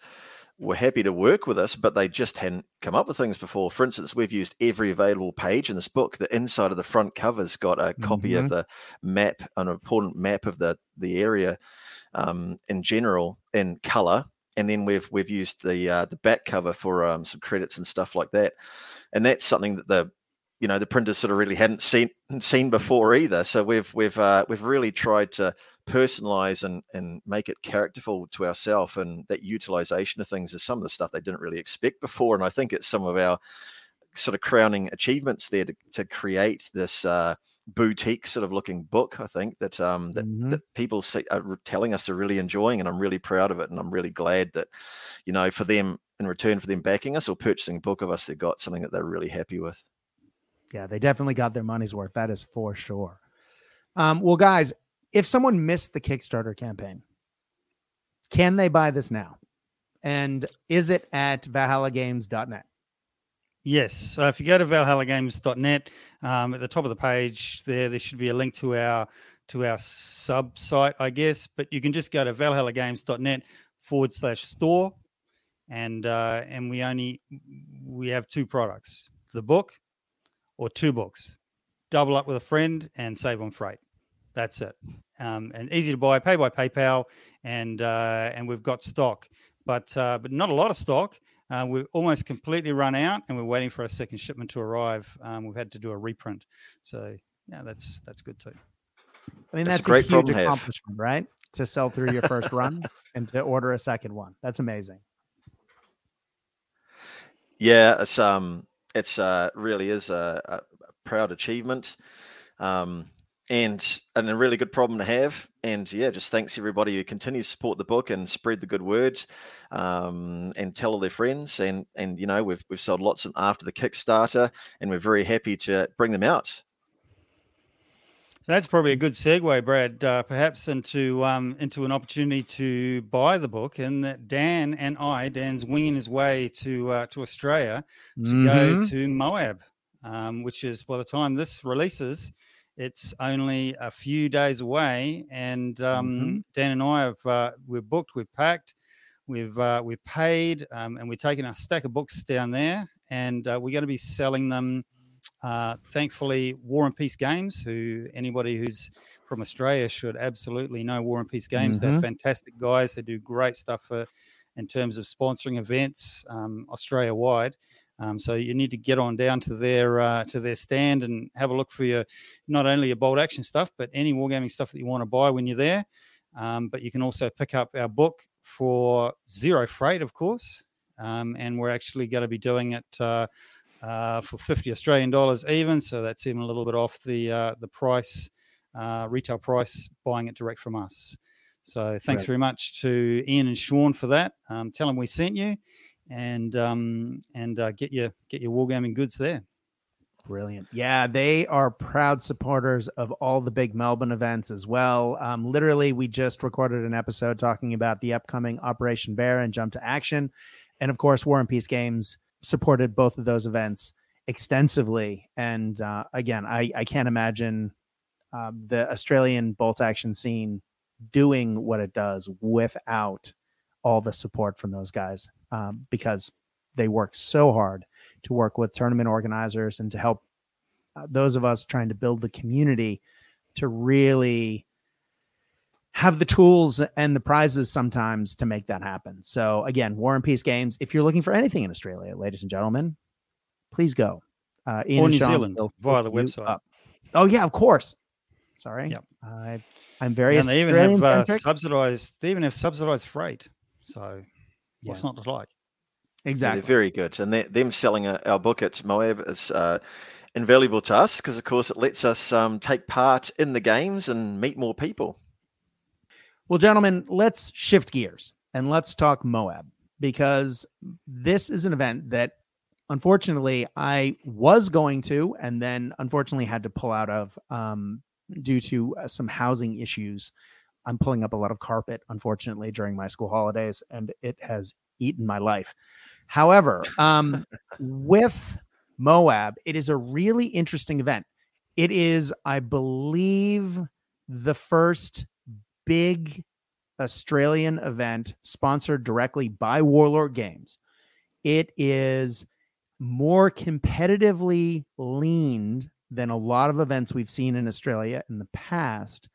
were happy to work with us, but they just hadn't come up with things before. For instance, we've used every available page in this book. The inside of the front cover's got a copy of the map, an important map of the area in general in color. And then we've used the back cover for some credits and stuff like that. And that's something that the printers sort of really hadn't seen before either. So we've really tried to personalize and make it characterful to ourselves, and that utilization of things is some of the stuff they didn't really expect before. And I think it's some of our sort of crowning achievements there to create this boutique sort of looking book, I think, that people are telling us they're really enjoying, and I'm really proud of it. And I'm really glad that, for them, in return for them backing us or purchasing a book of us, they got something that they're really happy with. Yeah, they definitely got their money's worth. That is for sure. Well, guys, if someone missed the Kickstarter campaign, can they buy this now? And is it at valhallagames.net? Yes. So if you go to valhallagames.net, at the top of the page there should be a link to our sub site, I guess. But you can just go to valhallagames.net/store, and we have two products: the book. Or two books, double up with a friend and save on freight. That's it. And easy to buy, pay by PayPal, and we've got stock, but not a lot of stock. We've almost completely run out, and we're waiting for our second shipment to arrive. We've had to do a reprint, so yeah, that's good too. I mean, that's a great huge accomplishment, right? To sell through your first run and to order a second one. That's amazing. Yeah, It's really is a proud achievement, and a really good problem to have. And yeah, just thanks everybody who continues to support the book and spread the good words, and tell all their friends. And we've sold lots after the Kickstarter, and we're very happy to bring them out. So that's probably a good segue, Brad, perhaps into an opportunity to buy the book, and that Dan's winging his way to Australia to go to Moab, which is, by the time this releases, it's only a few days away. And Dan and I we're booked, we're packed, We've paid, and we're taking our stack of books down there, and we're going to be selling them. Thankfully, War and Peace Games, who anybody who's from Australia should absolutely know War and Peace Games. Mm-hmm. They're fantastic guys. They do great stuff for, in terms of sponsoring events Australia-wide. So you need to get on down to their stand and have a look for your not only your Bolt Action stuff, but any wargaming stuff that you want to buy when you're there. But you can also pick up our book for zero freight, of course. And we're actually going to be doing it for $50 Australian even. So that's even a little bit off the price, retail price, buying it direct from us. So thanks very much to Ian and Sean for that. Tell them we sent you. And get your wargaming goods there. Brilliant. Yeah, they are proud supporters of all the big Melbourne events as well. Literally, we just recorded an episode talking about the upcoming Operation Bear and Jump to Action. And of course, War and Peace Games supported both of those events extensively. And again, I can't imagine the Australian Bolt Action scene doing what it does without all the support from those guys. Because they work so hard to work with tournament organizers and to help those of us trying to build the community to really have the tools and the prizes sometimes to make that happen. So again, War and Peace Games, if you're looking for anything in Australia, ladies and gentlemen, please go. Ian or New Zealand via the website. Oh yeah, of course. Sorry. Yep. I'm very Australian. They even have subsidized freight. So what's not to like? Exactly. Yeah, they're very good. And them selling our book at Moab is invaluable to us because, of course, it lets us take part in the games and meet more people. Well, gentlemen, let's shift gears and let's talk Moab, because this is an event that, unfortunately, I was going to and then, unfortunately, had to pull out of due to some housing issues. I'm pulling up a lot of carpet, unfortunately, during my school holidays, and it has eaten my life. However, with Moab, it is a really interesting event. It is, I believe, the first big Australian event sponsored directly by Warlord Games. It is more competitively leaned than a lot of events we've seen in Australia in the past.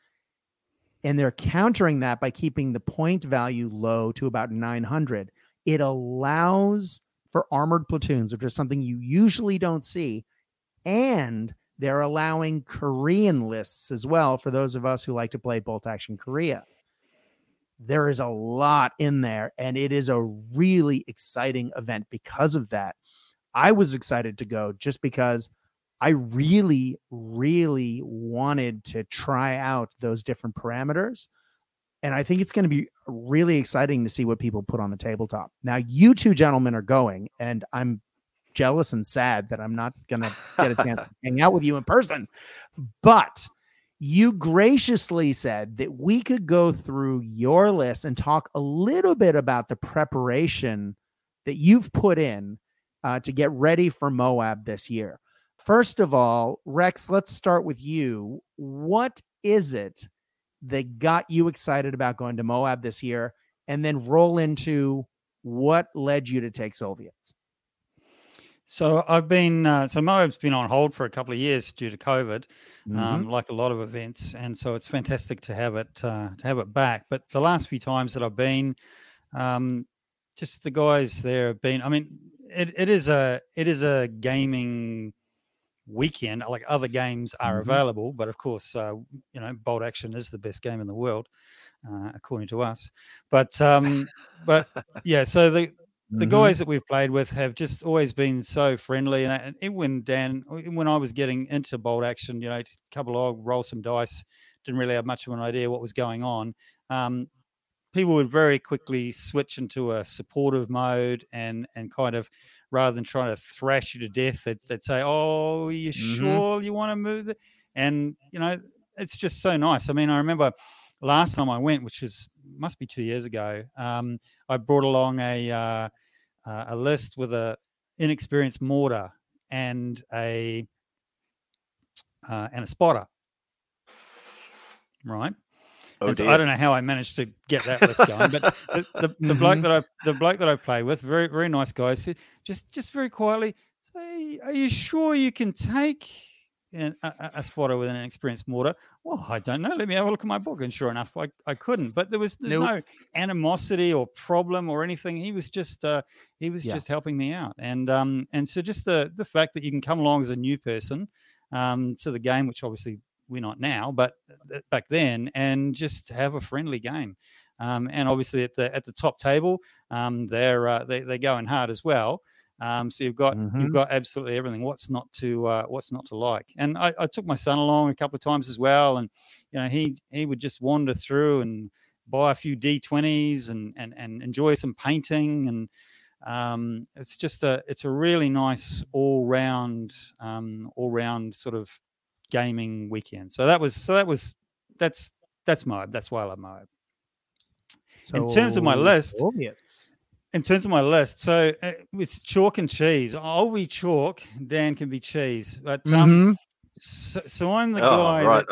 And they're countering that by keeping the point value low to about 900. It allows for armored platoons, which is something you usually don't see. And they're allowing Korean lists as well for those of us who like to play Bolt Action Korea. There is a lot in there, and it is a really exciting event because of that. I was excited to go just because I really, really wanted to try out those different parameters. And I think it's going to be really exciting to see what people put on the tabletop. Now, you two gentlemen are going, and I'm jealous and sad that I'm not going to get a chance to hang out with you in person. But you graciously said that we could go through your list and talk a little bit about the preparation that you've put in to get ready for Moab this year. First of all, Rex, let's start with you. What is it that got you excited about going to Moab this year? And then roll into what led you to take Soviets. So I've been, Moab's been on hold for a couple of years due to COVID, like a lot of events. And so it's fantastic to have it back. But the last few times that I've been, just the guys there have been, I mean, it is a gaming weekend, like other games are available, but of course, Bolt Action is the best game in the world, according to us. But yeah, so the guys that we've played with have just always been so friendly. And when I was getting into Bolt Action, a couple of roll some dice, didn't really have much of an idea what was going on. People would very quickly switch into a supportive mode and kind of, rather than trying to thrash you to death, they'd say, oh, are you sure you want to move? And, it's just so nice. I mean, I remember last time I went, which must be 2 years ago, I brought along a list with a inexperienced mortar and a spotter, right? Oh, so I don't know how I managed to get that list going, but the bloke that I play with, very very nice guy, said just very quietly, "Hey, are you sure you can take a spotter with an inexperienced mortar?" "Well, I don't know. Let me have a look at my book." And sure enough, I couldn't. But there's no animosity or problem or anything. He was just helping me out. And so just the fact that you can come along as a new person to the game, which obviously we're not now, but back then, and just have a friendly game. And obviously at the top table, they're going hard as well. So you've got absolutely everything. What's not to like? And I took my son along a couple of times as well, and you know he would just wander through and buy a few D20s and enjoy some painting, and it's just a really nice all round sort of gaming weekend. So that's Moab. That's why I love Moab. So in terms of my list. Soviets. In terms of my list, so it's chalk and cheese. I'll be chalk, Dan can be cheese. But so I'm the guy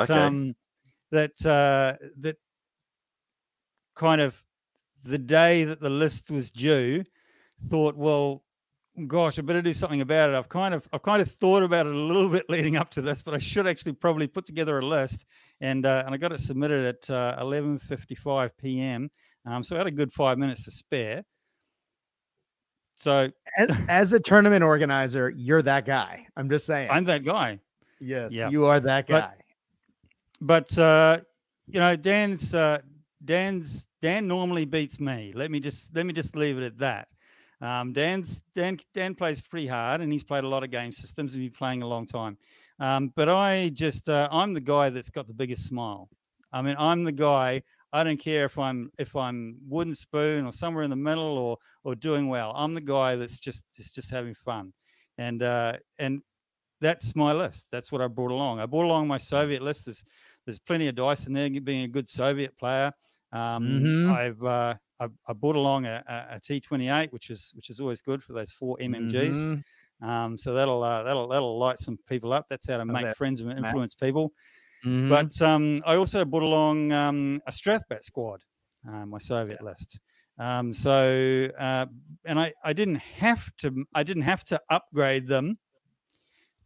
that kind of the day that the list was due, thought, well, gosh, I better do something about it. I've kind of thought about it a little bit leading up to this, but I should actually probably put together a list. And I got it submitted at 11:55 p.m. So I had a good 5 minutes to spare. So as a tournament organizer, you're that guy. I'm just saying. I'm that guy. Yes, yeah. You are that guy. But you know, Dan normally beats me. Let me just leave it at that. Dan plays pretty hard, and he's played a lot of game systems and been playing a long time. But I just I'm the guy that's got the biggest smile. I mean, I'm the guy. I don't care if I'm wooden spoon or somewhere in the middle or doing well. I'm the guy that's just having fun, and that's my list. That's what I brought along. I brought along my Soviet list. There's plenty of dice in there. Being a good Soviet player, I brought along a T-28, which is always good for those 4 MMGs. Mm-hmm. So that'll light some people up. That's how to make friends and influence people. Mm-hmm. But I also brought along a Strafbat squad, my Soviet list. And I didn't have to upgrade them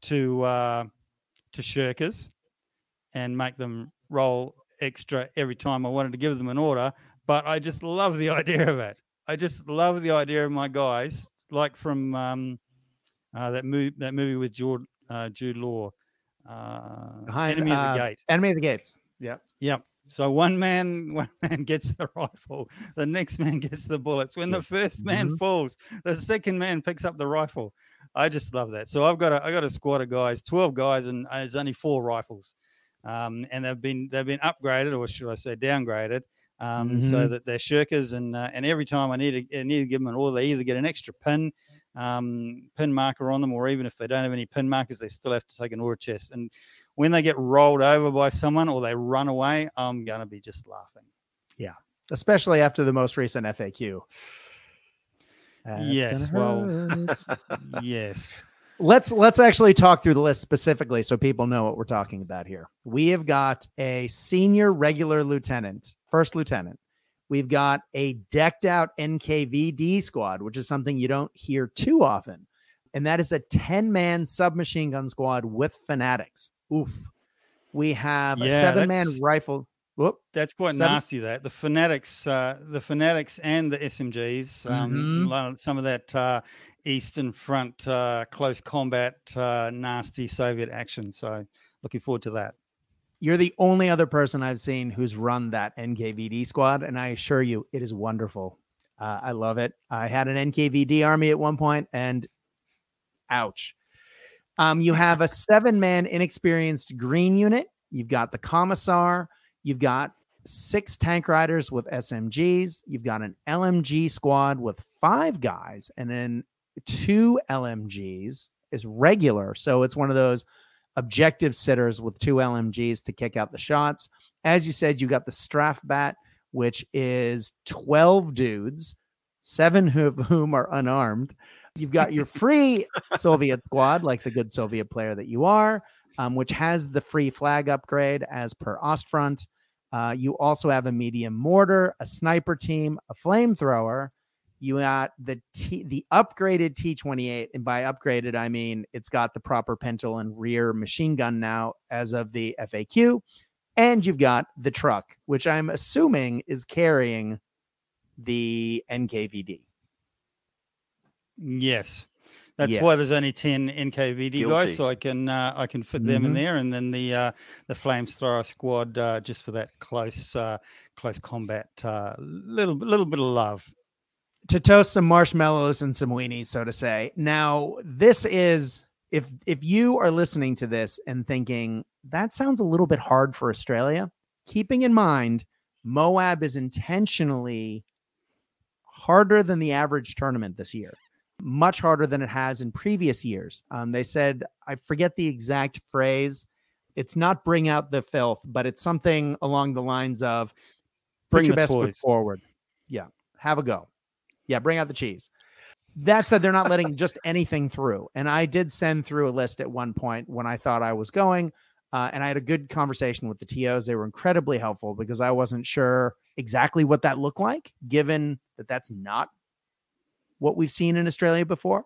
to shirkers and make them roll extra every time I wanted to give them an order. But I just love the idea of it. I just love the idea of my guys, like from that movie with Jude Law. Enemy of the Gate. Enemy of the Gates. Yeah. So one man gets the rifle. The next man gets the bullets. When the first man falls, the second man picks up the rifle. I just love that. So I got a squad of guys, 12 guys, and there's only 4 rifles. And they've been upgraded, or should I say downgraded, so that they're shirkers. And every time I need to give them an order, they either get an extra pin marker on them, or even if they don't have any pin markers, they still have to take an order chest. And when they get rolled over by someone or they run away, I'm gonna be just laughing. Yeah, especially after the most recent FAQ. Yes. Let's actually talk through the list specifically so people know what we're talking about here. We have got a senior regular lieutenant, first lieutenant. We've got a decked out NKVD squad, which is something you don't hear too often. And that is a 10-man submachine gun squad with fanatics. Oof. We have a 7-man rifle. That's quite nasty, that. The fanatics and the SMGs, some of that Eastern Front close combat, nasty Soviet action. So looking forward to that. You're the only other person I've seen who's run that NKVD squad, and I assure you, it is wonderful. I love it. I had an NKVD army at one point, and ouch. You have a 7-man inexperienced green unit. You've got the commissar. You've got 6 tank riders with SMGs. You've got an LMG squad with 5 guys, and then 2 LMGs is regular, so it's one of those objective sitters with 2 LMGs to kick out the shots. As you said, you got the Strafbat, which is 12 dudes, 7 of whom are unarmed. You've got your free Soviet squad, like the good Soviet player that you are, which has the free flag upgrade as per Ostfront. You also have a medium mortar, a sniper team, a flamethrower. You got the upgraded T-28, and by upgraded, I mean it's got the proper pentel and rear machine gun now as of the FAQ. And you've got the truck, which I'm assuming is carrying the NKVD. Yes. That's why there's only 10 NKVD guys, so I can fit them in there, and then the flamethrower squad just for that close combat. Little bit of love to toast some marshmallows and some weenies, so to say. Now, this is if you are listening to this and thinking that sounds a little bit hard for Australia, keeping in mind Moab is intentionally harder than the average tournament this year. Much harder than it has in previous years. They said, I forget the exact phrase. It's not bring out the filth, but it's something along the lines of bring your best foot forward. Yeah. Have a go. Yeah. Bring out the cheese. That said, they're not letting just anything through. And I did send through a list at one point when I thought I was going, and I had a good conversation with the TOs. They were incredibly helpful because I wasn't sure exactly what that looked like, given that that's not what we've seen in Australia before,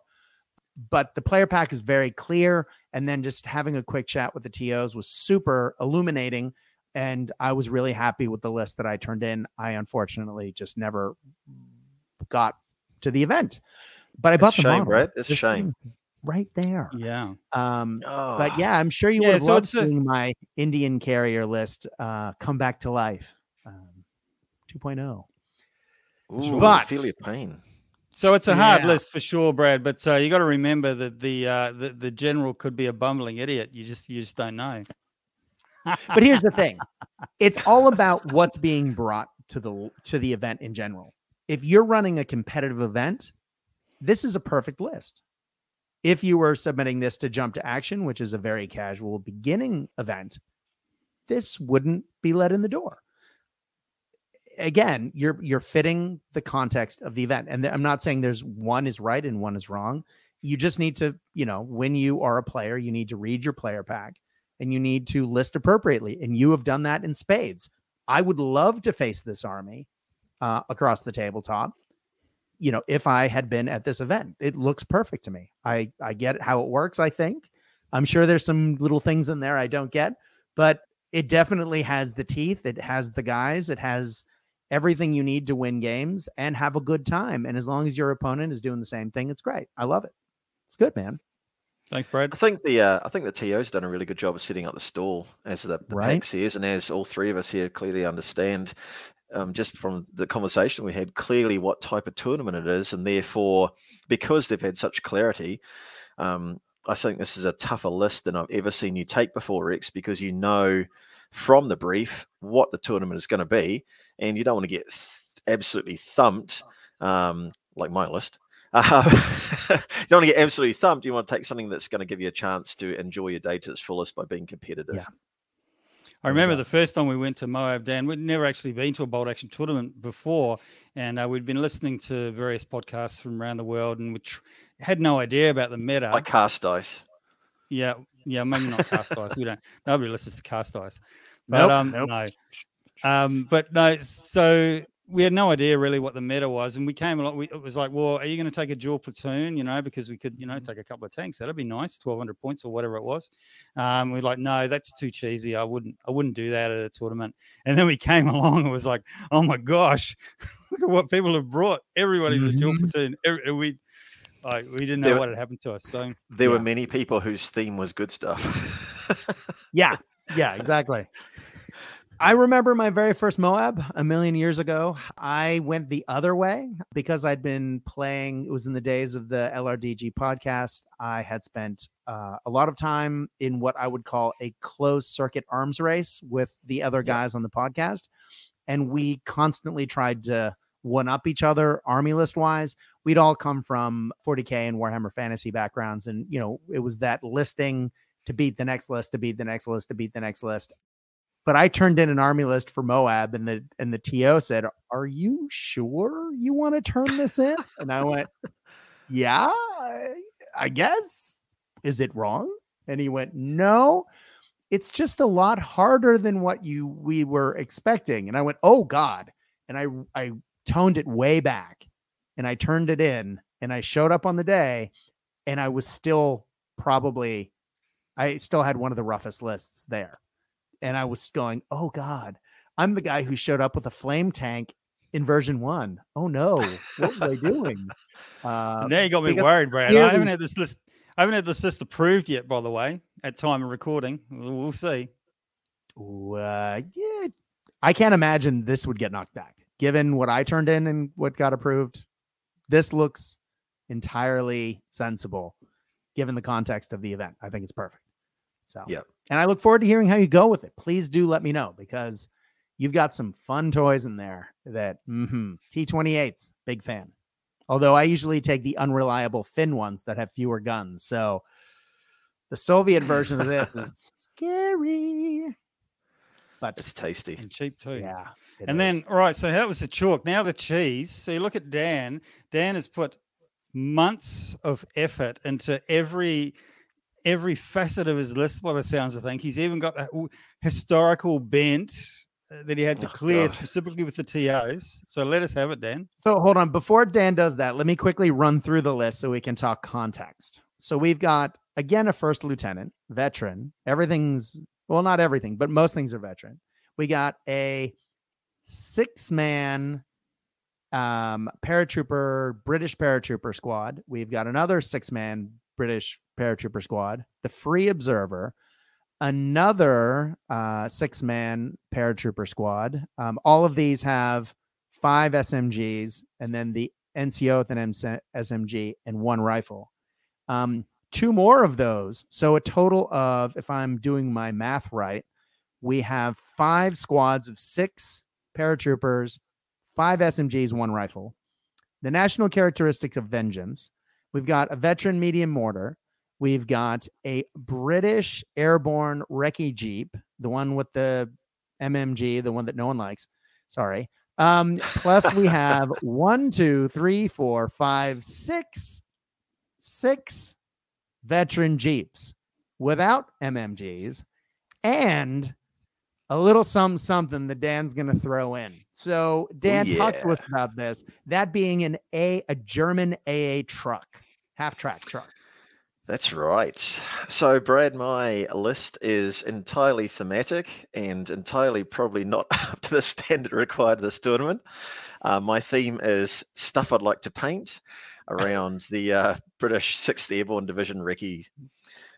but the player pack is very clear. And then just having a quick chat with the TOs was super illuminating. And I was really happy with the list that I turned in. I unfortunately just never got to the event, but I bought the model. Right? It's a shame. Right there. Yeah. But yeah, I'm sure you would have loved seeing my Indian carrier list come back to life. 2.0. Ooh, but I feel your pain. So it's a hard list for sure, Brad. But you got to remember that the general could be a bumbling idiot. You just don't know. But here's the thing: it's all about what's being brought to the event in general. If you're running a competitive event, this is a perfect list. If you were submitting this to Jump to Action, which is a very casual beginning event, this wouldn't be let in the door. Again, you're fitting the context of the event. And I'm not saying there's one is right and one is wrong. You just need to, when you are a player, you need to read your player pack and you need to list appropriately. And you have done that in spades. I would love to face this army across the tabletop. If I had been at this event, it looks perfect to me. I get how it works. I think I'm sure there's some little things in there I don't get, but it definitely has the teeth. It has the guys. It has everything you need to win games and have a good time. And as long as your opponent is doing the same thing, it's great. I love it. It's good, man. Thanks, Brad. I think the TO's done a really good job of setting up the stall as the pack says, and as all three of us here clearly understand, just from the conversation we had, clearly what type of tournament it is. And therefore, because they've had such clarity, I think this is a tougher list than I've ever seen you take before, Rex, because you know from the brief what the tournament is going to be, and you don't want to get absolutely thumped, like my list. You don't want to get absolutely thumped. You want to take something that's going to give you a chance to enjoy your day to its fullest by being competitive. Yeah. I remember the first time we went to Moab, Dan, we'd never actually been to a Bolt Action tournament before, and we'd been listening to various podcasts from around the world, and we had no idea about the meta. Like Cast Dice. Yeah, maybe not Cast Dice. Nobody listens to Cast Dice. But, nope. No. So we had no idea really what the meta was, and we came along. It was like, well, are you going to take a dual platoon? Because we could, take a couple of tanks. That'd be nice, 1,200 points or whatever it was. We're like, no, that's too cheesy. I wouldn't do that at a tournament. And then we came along. It was like, oh my gosh, look at what people have brought. Everybody's a dual platoon. We didn't know what had happened to us. So there were many people whose theme was good stuff. Yeah, exactly. I remember my very first Moab a million years ago. I went the other way because I'd been playing. It was in the days of the LRDG podcast. I had spent a lot of time in what I would call a closed circuit arms race with the other guys on the podcast. And we constantly tried to one up each other army list wise. We'd all come from 40K and Warhammer Fantasy backgrounds. And, it was that listing to beat the next list, to beat the next list, to beat the next list. But I turned in an army list for Moab, and the TO said, "Are you sure you want to turn this in?" And I went, "Yeah, I guess. Is it wrong?" And he went, "No, it's just a lot harder than what we were expecting. And I went, oh God. And I toned it way back and I turned it in and I showed up on the day and I was still I still had one of the roughest lists there. And I was going, oh God, I'm the guy who showed up with a flame tank in version 1. Oh no, what were they doing? Now you got me worried, Brad. I haven't had this list. I haven't had this list approved yet, by the way, at time of recording. We'll see. Yeah, I can't imagine this would get knocked back. Given what I turned in and what got approved, this looks entirely sensible given the context of the event. I think it's perfect. So, yeah. And I look forward to hearing how you go with it. Please do let me know, because you've got some fun toys in there that T-28s, big fan. Although I usually take the unreliable thin ones that have fewer guns. So the Soviet version of this is scary, but it's tasty and cheap too. Yeah. And then, all right. So that was the chalk. Now the cheese. So you look at Dan. Dan has put months of effort into every facet of his list, by the sounds of things. He's even got a historical bent that he had to clear specifically with the TOs. So let us have it, Dan. So hold on. Before Dan does that, let me quickly run through the list so we can talk context. So we've got, again, a first lieutenant, veteran. Everything's, well, not everything, but most things are veteran. We got a 6-man paratrooper, British paratrooper squad. We've got another 6-man British paratrooper squad, the Free Observer, another 6-man paratrooper squad. All of these have 5 SMGs, and then the NCO with an SMG and 1 rifle. 2 more of those. So a total of, if I'm doing my math right, we have 5 squads of 6 paratroopers, 5 SMGs, 1 rifle. The national characteristics of vengeance. We've got a veteran medium mortar. We've got a British Airborne recce jeep, the one with the MMG, the one that no one likes. Sorry. Plus we have 6 veteran jeeps without MMGs and a little something that Dan's going to throw in. So Dan, talk to us about this. That being a German AA truck, half-track truck. That's right. So, Brad, my list is entirely thematic and entirely probably not up to the standard required of this tournament. My theme is stuff I'd like to paint around the British 6th Airborne Division recce,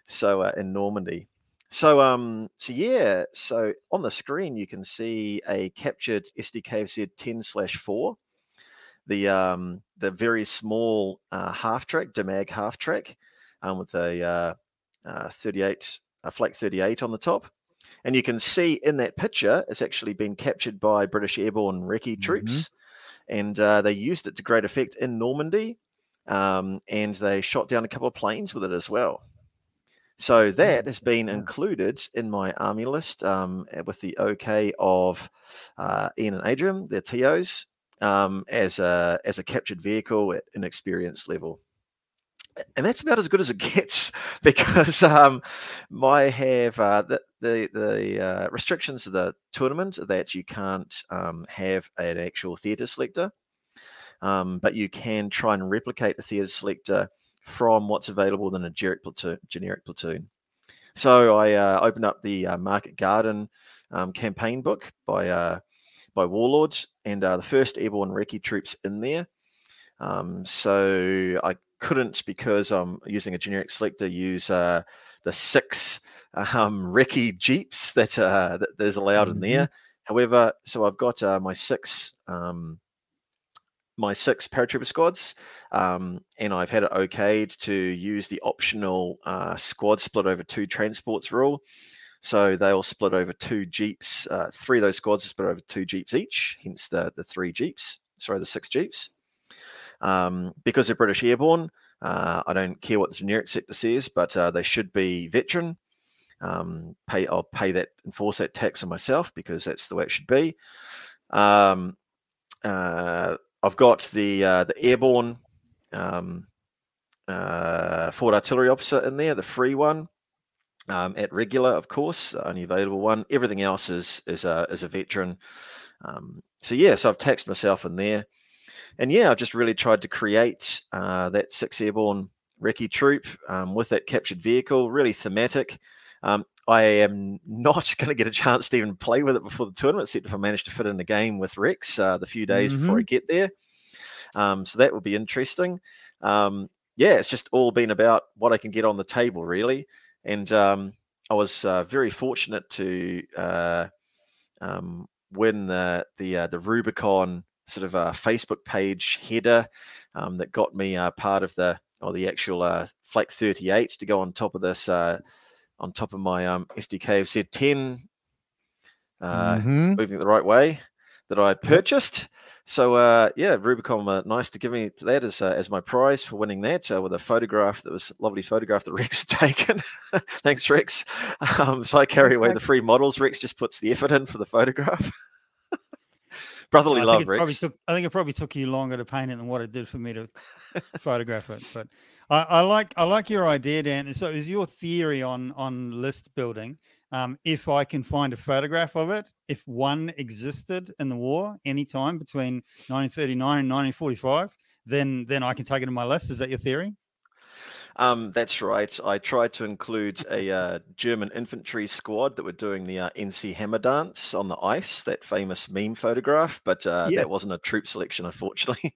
so in Normandy. So on the screen you can see a captured Sd.Kfz. 10/4, the very small half-track, Damag half-track, with a Flak 38 on the top. And you can see in that picture, it's actually been captured by British Airborne recce troops. And they used it to great effect in Normandy. And they shot down a couple of planes with it as well. So that has been included in my army list with the okay of Ian and Adrian, their TOs, as a captured vehicle at an experience level. And that's about as good as it gets, because I have the restrictions of the tournament that you can't have an actual theatre selector, but you can try and replicate a theatre selector from what's available in a generic platoon. So I opened up the Market Garden campaign book by Warlord, and the first Airborne recce troops in there. So I couldn't, because I'm using a generic selector, use the 6 recce jeeps that is allowed in there. However, so I've got my six paratrooper squads, and I've had it okayed to use the optional squad split over 2 transports rule. So they all split over 2 jeeps. 3 of those squads are split over 2 jeeps each, hence the 6 jeeps. Because they're British Airborne, I don't care what the generic sector says, but they should be veteran. I'll pay that, enforce that tax on myself, because that's the way it should be. I've got the Airborne forward artillery officer in there, the free one. at regular, of course, only available one. Everything else is a veteran. So I've taxed myself in there. And yeah, I've just really tried to create that 6th Airborne recce troop with that captured vehicle, really thematic. I am not going to get a chance to even play with it before the tournament, except if I manage to fit in a game with Rex the few days before I get there. So that will be interesting. It's just all been about what I can get on the table, really. And I was very fortunate to win the Rubicon sort of Facebook page header that got me part of the actual Flak 38 to go on top of this. On top of my Sd.Kfz. 10/4 moving the right way that I purchased. So Rubicon nice to give me that as my prize for winning that with a photograph that was a lovely photograph that Rex had taken. Thanks, Rex. So I carry away the free models. Rex just puts the effort in for the photograph. Brotherly love, Rex. I think it probably took you longer to paint it than what it did for me to photograph it, but I like your idea, Dan. So is your theory on list building, if I can find a photograph of it, if one existed in the war anytime between 1939 and 1945, then I can take it in my list? Is that your theory? That's right. I tried to include a German infantry squad that were doing the MC Hammer dance on the ice, that famous meme photograph, but that wasn't a troop selection, unfortunately.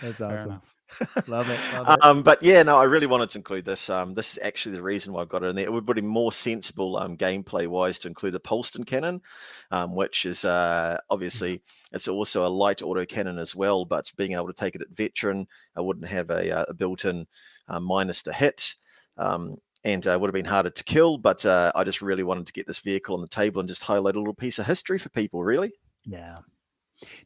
That's awesome. Love it. I really wanted to include this. This is actually the reason why I've got it in there. It would be more sensible gameplay wise to include the Polston cannon, which is obviously it's also a light autocannon as well, but being able to take it at veteran, I wouldn't have a built-in minus to hit, and would have been harder to kill, but I just really wanted to get this vehicle on the table and just highlight a little piece of history for people, really. Yeah.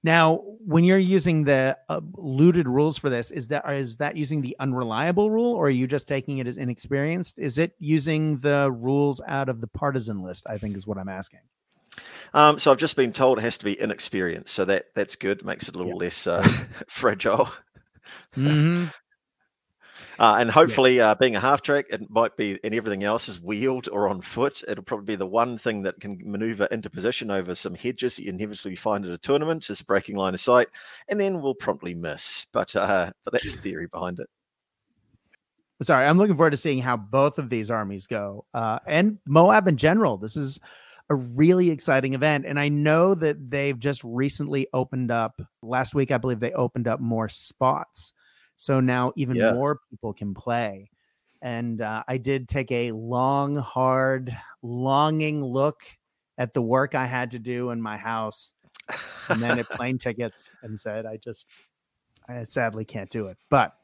Now, when you're using the looted rules for this, is that using the unreliable rule, or are you just taking it as inexperienced? Is it using the rules out of the partisan list, I think is what I'm asking. So I've just been told it has to be inexperienced. So that's good. Makes it a little less fragile. Mm-hmm. And hopefully being a half track, it might be, and everything else is wheeled or on foot. It'll probably be the one thing that can maneuver into position over some hedges that you inevitably find at a tournament is a breaking line of sight. And then we'll promptly miss. But that's the theory behind it. Sorry, I'm looking forward to seeing how both of these armies go. And Moab in general. This is a really exciting event. And I know that they've just recently opened up, last week, I believe they opened up more spots. So now even more people can play. And I did take a long, hard, longing look at the work I had to do in my house and then at plane tickets and said, I sadly can't do it. But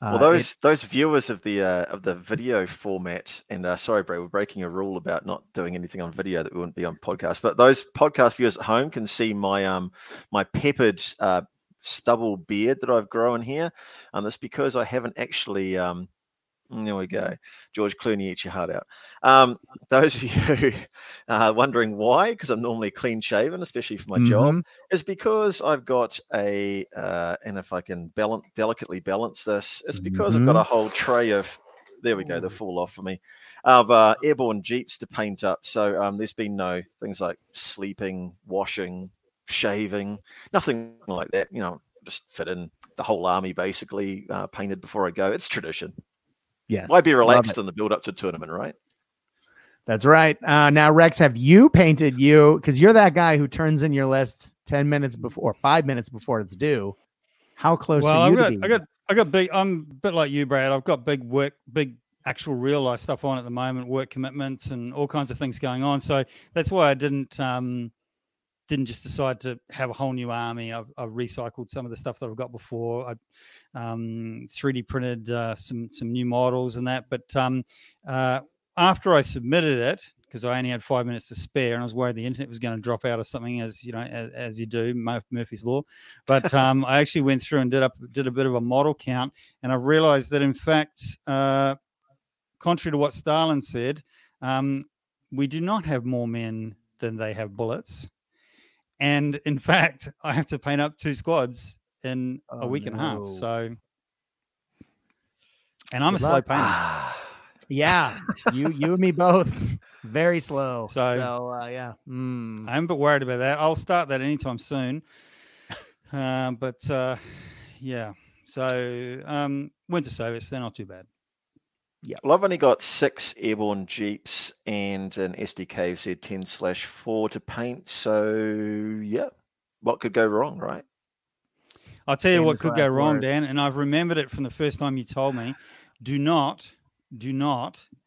those viewers of the video format, and sorry, Bray, we're breaking a rule about not doing anything on video that we wouldn't be on podcast, but those podcast viewers at home can see my my peppered stubble beard that I've grown here, and that's because I haven't actually there we go, George Clooney, eat your heart out. Those of you wondering why, because I'm normally clean shaven, especially for my job, is because I've got a and if I can delicately balance this, it's because I've got a whole tray of, there we go, they'll fall off for me, of airborne jeeps to paint up. So there's been no things like sleeping, washing, shaving, nothing like that, just fit in the whole army basically painted before I go. It's tradition. Yes. Why be relaxed in the build up to tournament, right? That's right. Now, Rex, have you painted you, because you're that guy who turns in your lists 10 minutes before, 5 minutes before it's due. How close are you? I'm a bit like you, Brad. I've got big actual real life stuff on at the moment, work commitments and all kinds of things going on. So that's why I didn't just decide to have a whole new army. I've recycled some of the stuff that I've got before. I 3D printed some new models and that. But after I submitted it, because I only had 5 minutes to spare and I was worried the internet was going to drop out or something, as you do, Murphy's Law. But I actually went through and did a bit of a model count, and I realized that, in fact, contrary to what Stalin said, we do not have more men than they have bullets. And in fact, I have to paint up two squads in a week and a half. So, and I'm a slow painter. Yeah, you and me both. Very slow. So yeah. I'm a bit worried about that. I'll start that anytime soon. But yeah. So winter service, they're not too bad. Yeah. Well, I've only got 6 airborne jeeps and an Sd.Kfz. 10/4 to paint. So yeah, what could go wrong, right? I'll tell you what could go wrong, Dan, and I've remembered it from the first time you told me. Do not,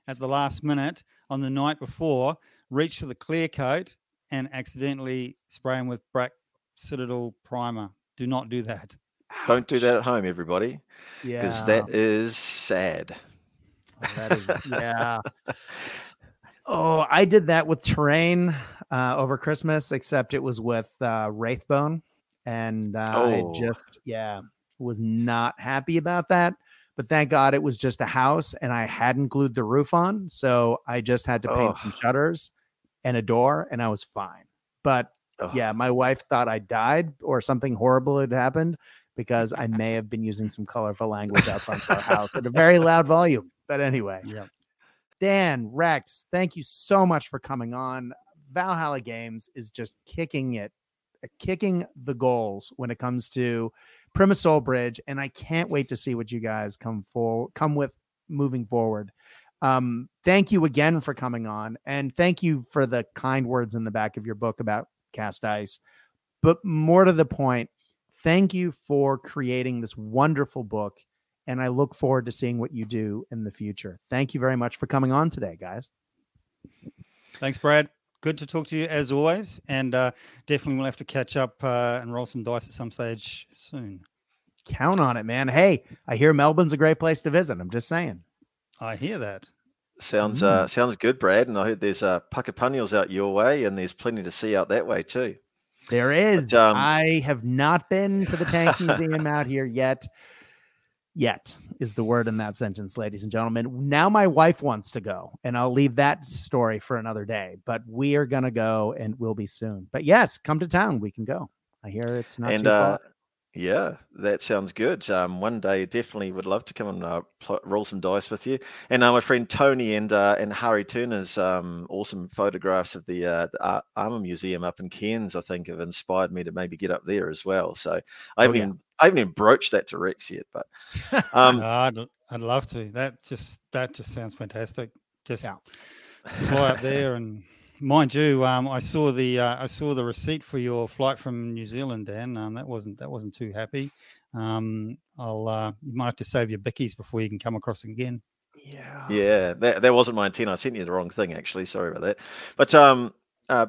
at the last minute, on the night before, reach for the clear coat and accidentally spray them with Brack Citadel primer. Do not do that. Don't do that at home, everybody, because that is sad. Oh, that is, yeah. Oh, I did that with terrain over Christmas, except it was with Wraithbone. And I just, was not happy about that. But thank God it was just a house and I hadn't glued the roof on. So I just had to paint some shutters and a door and I was fine. But yeah, my wife thought I died or something horrible had happened because I may have been using some colorful language out front of our house at a very loud volume. But anyway, Dan, Rex, thank you so much for coming on. Valhalla Games is just kicking it. Kicking the goals when it comes to Primosole Bridge, and I can't wait to see what you guys come with moving forward. Thank you again for coming on, and thank you for the kind words in the back of your book about Cast Dice. But more to the point, thank you for creating this wonderful book, and I look forward to seeing what you do in the future. Thank you very much for coming on today, guys. Thanks, Brad. Good to talk to you as always, and definitely we'll have to catch up and roll some dice at some stage soon. Count on it, man. Hey, I hear Melbourne's a great place to visit. I'm just saying. I hear that. Sounds good, Brad. And I heard there's Puckapunyals out your way, and there's plenty to see out that way too. There is. But, I have not been to the Tank Museum out here yet. Yet is the word in that sentence, ladies and gentlemen. Now my wife wants to go, and I'll leave that story for another day. But we are going to go, and we'll be soon. But yes, come to town. We can go. I hear it's not too far. Yeah, that sounds good. One day, definitely would love to come and roll some dice with you. And my friend Tony and Harry Turner's awesome photographs of the Army Museum up in Cairns, I think, have inspired me to maybe get up there as well. So I haven't even broached that to Rex yet, but I'd love to. That just sounds fantastic. Fly up there, and mind you, I saw the receipt for your flight from New Zealand, Dan. That wasn't too happy. You might have to save your bickies before you can come across again. Yeah. That wasn't my intent. I sent you the wrong thing, actually. Sorry about that. But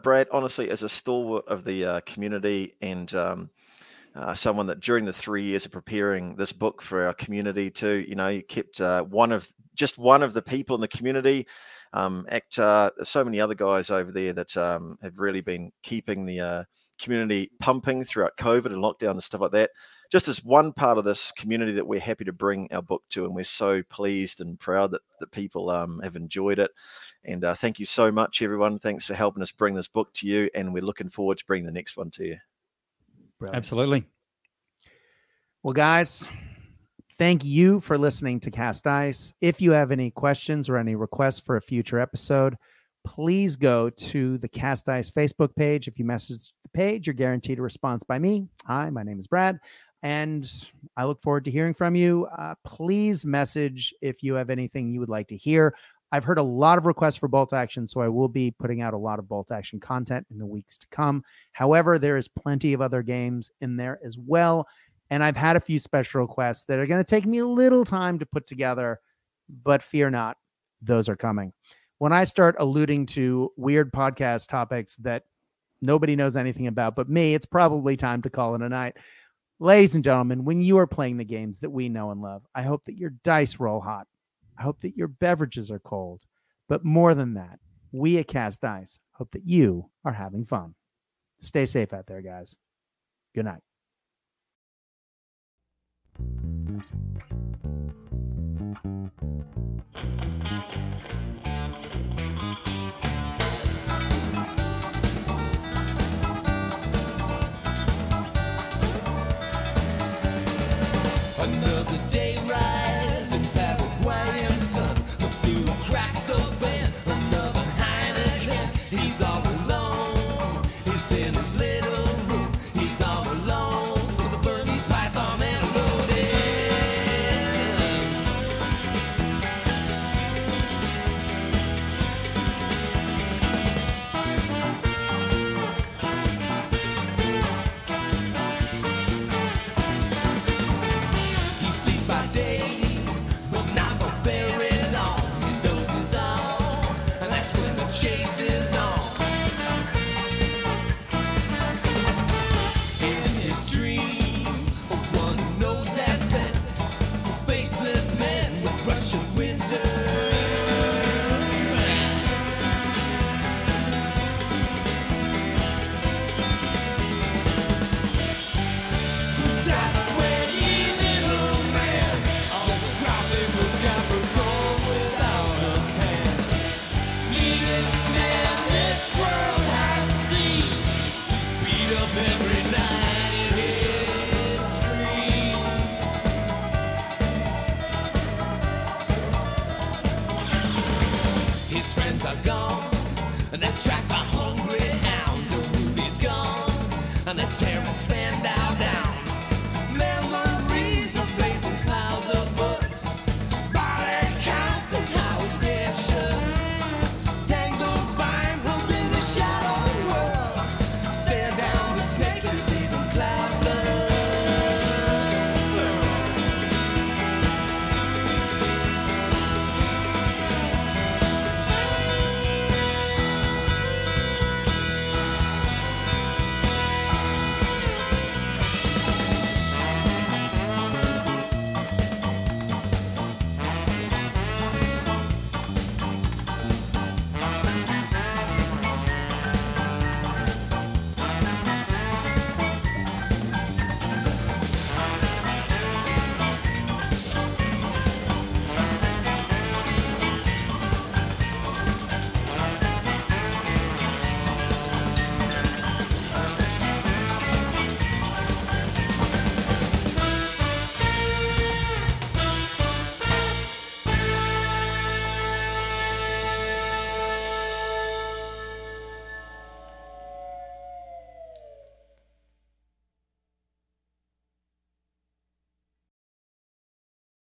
Brad, honestly, as a stalwart of the community and someone that during the 3 years of preparing this book for our community too, you kept one of the people in the community, so many other guys over there that have really been keeping the community pumping throughout COVID and lockdown and stuff like that. Just as one part of this community that we're happy to bring our book to, and we're so pleased and proud that people have enjoyed it. And thank you so much, everyone. Thanks for helping us bring this book to you, and we're looking forward to bringing the next one to you. Brilliant. Absolutely. Well, guys, thank you for listening to Cast Dice. If you have any questions or any requests for a future episode, please go to the Cast Dice Facebook page. If you message the page, you're guaranteed a response by me. Hi, my name is Brad, and I look forward to hearing from you. Please message if you have anything you would like to hear. I've heard a lot of requests for Bolt Action, so I will be putting out a lot of Bolt Action content in the weeks to come. However, there is plenty of other games in there as well, and I've had a few special requests that are going to take me a little time to put together, but fear not, those are coming. When I start alluding to weird podcast topics that nobody knows anything about but me, it's probably time to call it a night. Ladies and gentlemen, when you are playing the games that we know and love, I hope that your dice roll hot. I hope that your beverages are cold, but more than that, we at Cast Dice hope that you are having fun. Stay safe out there, guys. Good night. Another day rides in battle. Why? gone. That track behind